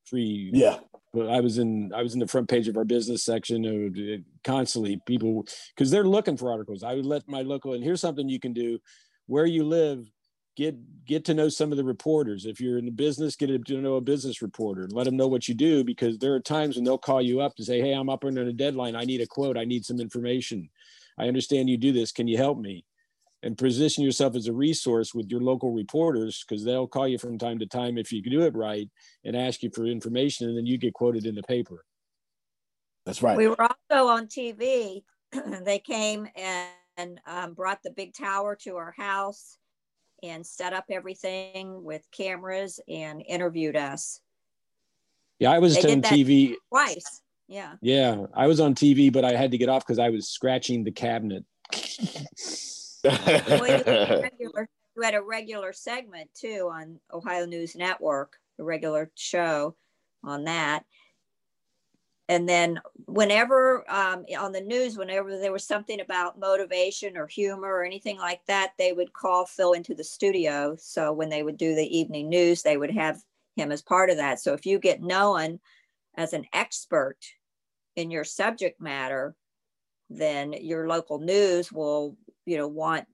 free. Yeah. But I was in the front page of our business section constantly. People, because they're looking for articles. I would let my local, and here's something you can do where you live. Get to know some of the reporters. If you're in the business, get to know a business reporter and let them know what you do, because there are times when they'll call you up to say, hey, I'm up on a deadline. I need a quote. I need some information. I understand you do this. Can you help me? And position yourself as a resource with your local reporters, because they'll call you from time to time if you do it right and ask you for information, and then you get quoted in the paper. That's right. We were also on TV. They came and brought the big tower to our house and set up everything with cameras and interviewed us. Yeah, I was on TV twice. Yeah. Yeah, I was on TV, but I had to get off because I was scratching the cabinet. You had a regular segment too on Ohio News Network, a regular show on that. And then whenever on the news, whenever there was something about motivation or humor or anything like that, they would call Phil into the studio. So when they would do the evening news, they would have him as part of that. So if you get known as an expert in your subject matter, then your local news will, you know, want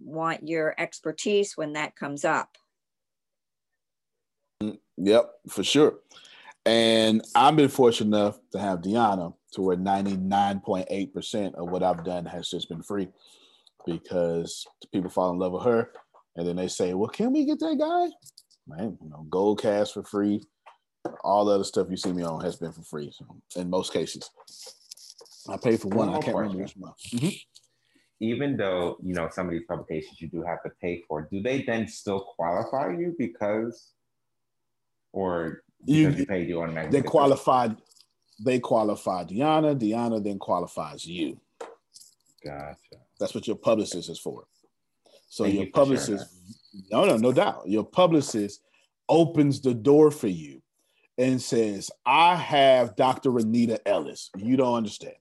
your expertise when that comes up. Yep, for sure. And I've been fortunate enough to have Deanna to where 99.8% of what I've done has just been free, because people fall in love with her. And then they say, well, can we get that guy? Man, you know, Gold Cast for free. All the other stuff you see me on has been for free, so, in most cases. I paid for one. I can't remember which month. Mm-hmm. Even though, you know, some of these publications you do have to pay for, do they then still qualify you because, or... You paid you on that. They qualify Deanna. Deanna then qualifies you. Gotcha. That's what your publicist is for. So thank your you publicist, no doubt. Your publicist opens the door for you and says, I have Dr. Renita Ellis. You don't understand.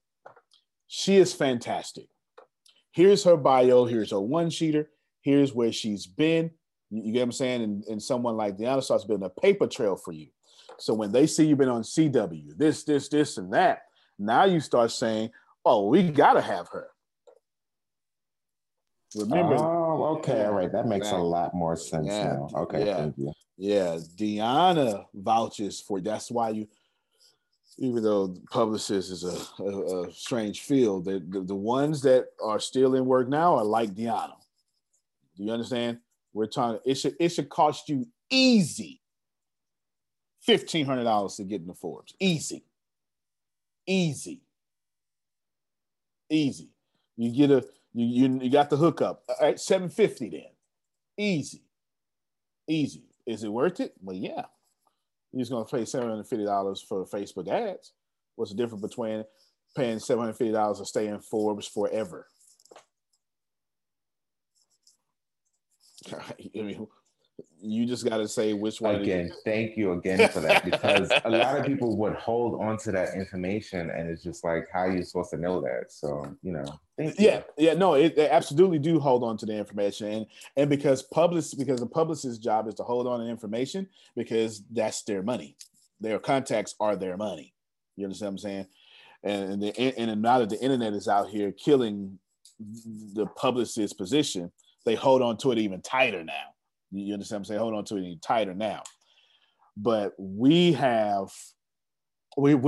She is fantastic. Here's her bio. Here's her one-sheeter. Here's where she's been. You get what I'm saying? And someone like Deanna starts building a paper trail for you. So when they see you've been on CW, this, and that, now you start saying, oh, we got to have her. Remember? Oh, okay. All right. That makes a lot more sense now. Okay. Yeah. Thank you. Yeah. Deanna vouches for, that's why you, even though publicist is a strange field, the ones that are still in work now are like Deanna. Do you understand? We're talking, it should cost you easy $1,500 to get into Forbes. Easy. You get you got the hookup. All right, $750 then. Easy. Is it worth it? Well, yeah. You're just gonna pay $750 for Facebook ads. What's the difference between paying $750 to stay in Forbes forever? I mean, you just got to say which one. Again, thank you again for that, because a lot of people would hold on to that information, and it's just like, how are you supposed to know that? So, you know, thank you. Yeah, no, they absolutely do hold on to the information, and because the publicist's job is to hold on to information, because that's their money. Their contacts are their money. You understand what I'm saying? And now that the internet is out here killing the publicist's position, they hold on to it even tighter now. You understand what I'm saying? Hold on to it even tighter now. But we're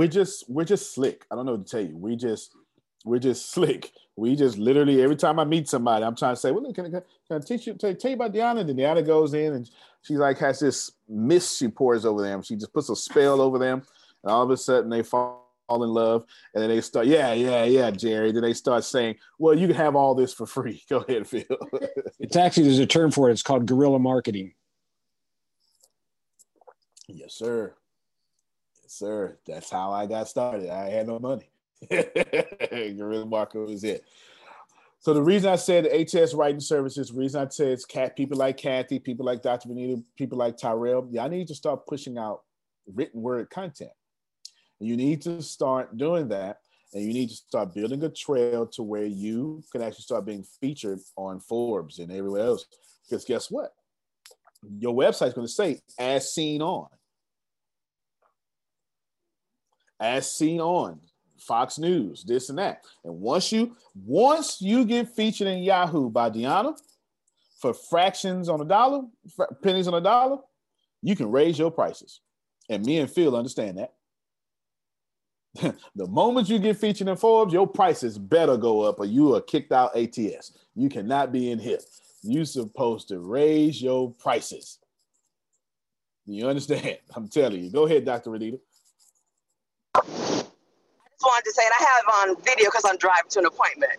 just slick. I don't know what to tell you. We're just slick. We just literally, every time I meet somebody, I'm trying to say, well, look, can I tell you about Deanna? And then Deanna goes in and she like has this mist she pours over them. She just puts a spell over them. And all of a sudden they fall in love, and then they start, yeah, Jerry. Then they start saying, well, you can have all this for free. Go ahead, Phil. It's actually, there's a term for it. It's called guerrilla marketing. Yes, sir. Yes, sir. That's how I got started. I had no money. Guerrilla marketing was it. So the reason I said the ATS Writing Services, the reason I said it's people like Kathy, people like Dr. Benita, people like Tyrell, y'all need to start pushing out written word content. You need to start doing that, and you need to start building a trail to where you can actually start being featured on Forbes and everywhere else. Because guess what? Your website's going to say, as seen on. As seen on Fox News, this and that. And once you get featured in Yahoo by Deanna for pennies on a dollar, you can raise your prices. And me and Phil understand that. The moment you get featured in Forbes, your prices better go up, or you are kicked out ATS. You cannot be in here. You're supposed to raise your prices. You understand? I'm telling you. Go ahead, Dr. Renita. I just wanted to say, and I have on video because I'm driving to an appointment.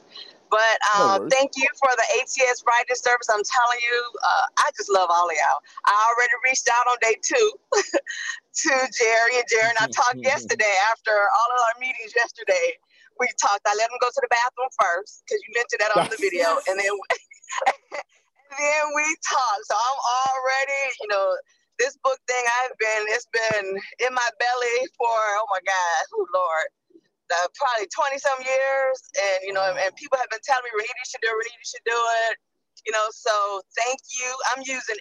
But no, thank you for the ATS Writing Service. I'm telling you, I just love all of y'all. I already reached out on day 2 to Jerry, and Jerry and I talked yesterday after all of our meetings yesterday. We talked. I let him go to the bathroom first because you mentioned that on the video. And then, and then we talked. So I'm already, you know, this book thing, it's been in my belly for, oh my God, oh Lord. probably 20-some years, and, you know, and people have been telling me, Renita, you should do it. You know, so thank you. I'm using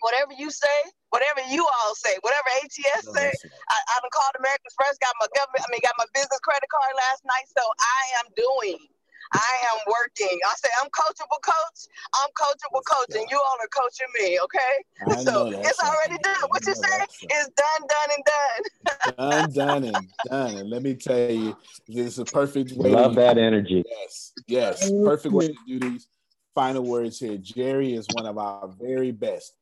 whatever you say, whatever you all say, whatever ATS say. I done called American Express, got my business credit card last night. So I am working. I say, I'm coachable coach. I'm coachable coach, and you all are coaching me, okay? So it's already done. What you say is done, done, and done. Done, done, and done. Let me tell you, this is a perfect way. Love that energy. Yes, yes. Perfect way to do these. Final words here. Jerry is one of our very best,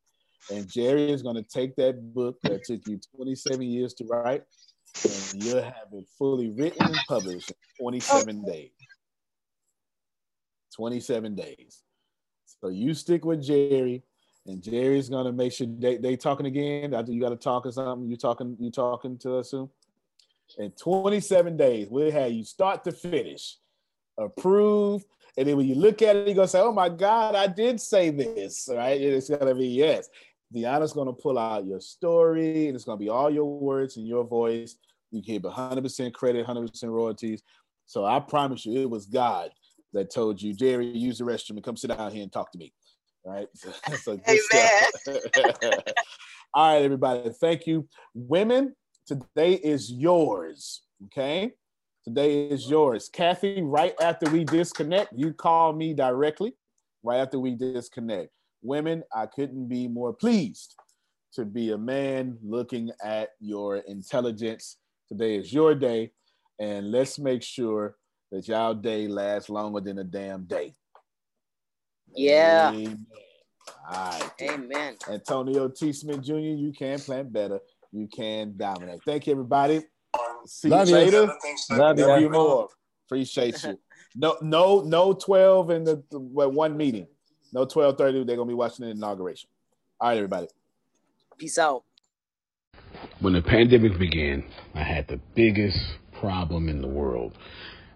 and Jerry is going to take that book that took you 27 years to write, and you'll have it fully written and published in 27 days. 27 days. So you stick with Jerry, and Jerry's going to make sure they talking again. You got to talk or something. You talking to us soon? In 27 days, we'll have you start to finish, approved. And then when you look at it, you're going to say, oh, my God, I did say this, right? It's going to be yes. Deanna's going to pull out your story, and it's going to be all your words and your voice. You give 100% credit, 100% royalties. So I promise you, it was God that told you, Jerry, use the restroom and come sit down here and talk to me, right? So good stuff. All right, everybody, thank you. Women, today is yours, okay? Today is yours. Kathy, right after we disconnect, you call me directly right after we disconnect. Women, I couldn't be more pleased to be a man looking at your intelligence. Today is your day, and let's make sure that y'all day lasts longer than a damn day. Yeah. Amen. All right. Amen. Antonio T. Smith Jr., you can plan better. You can dominate. Thank you, everybody. See you later. Love you more. Appreciate you. No 12 in the one meeting. No 12:30. They're gonna be watching the inauguration. All right, everybody. Peace out. When the pandemic began, I had the biggest problem in the world.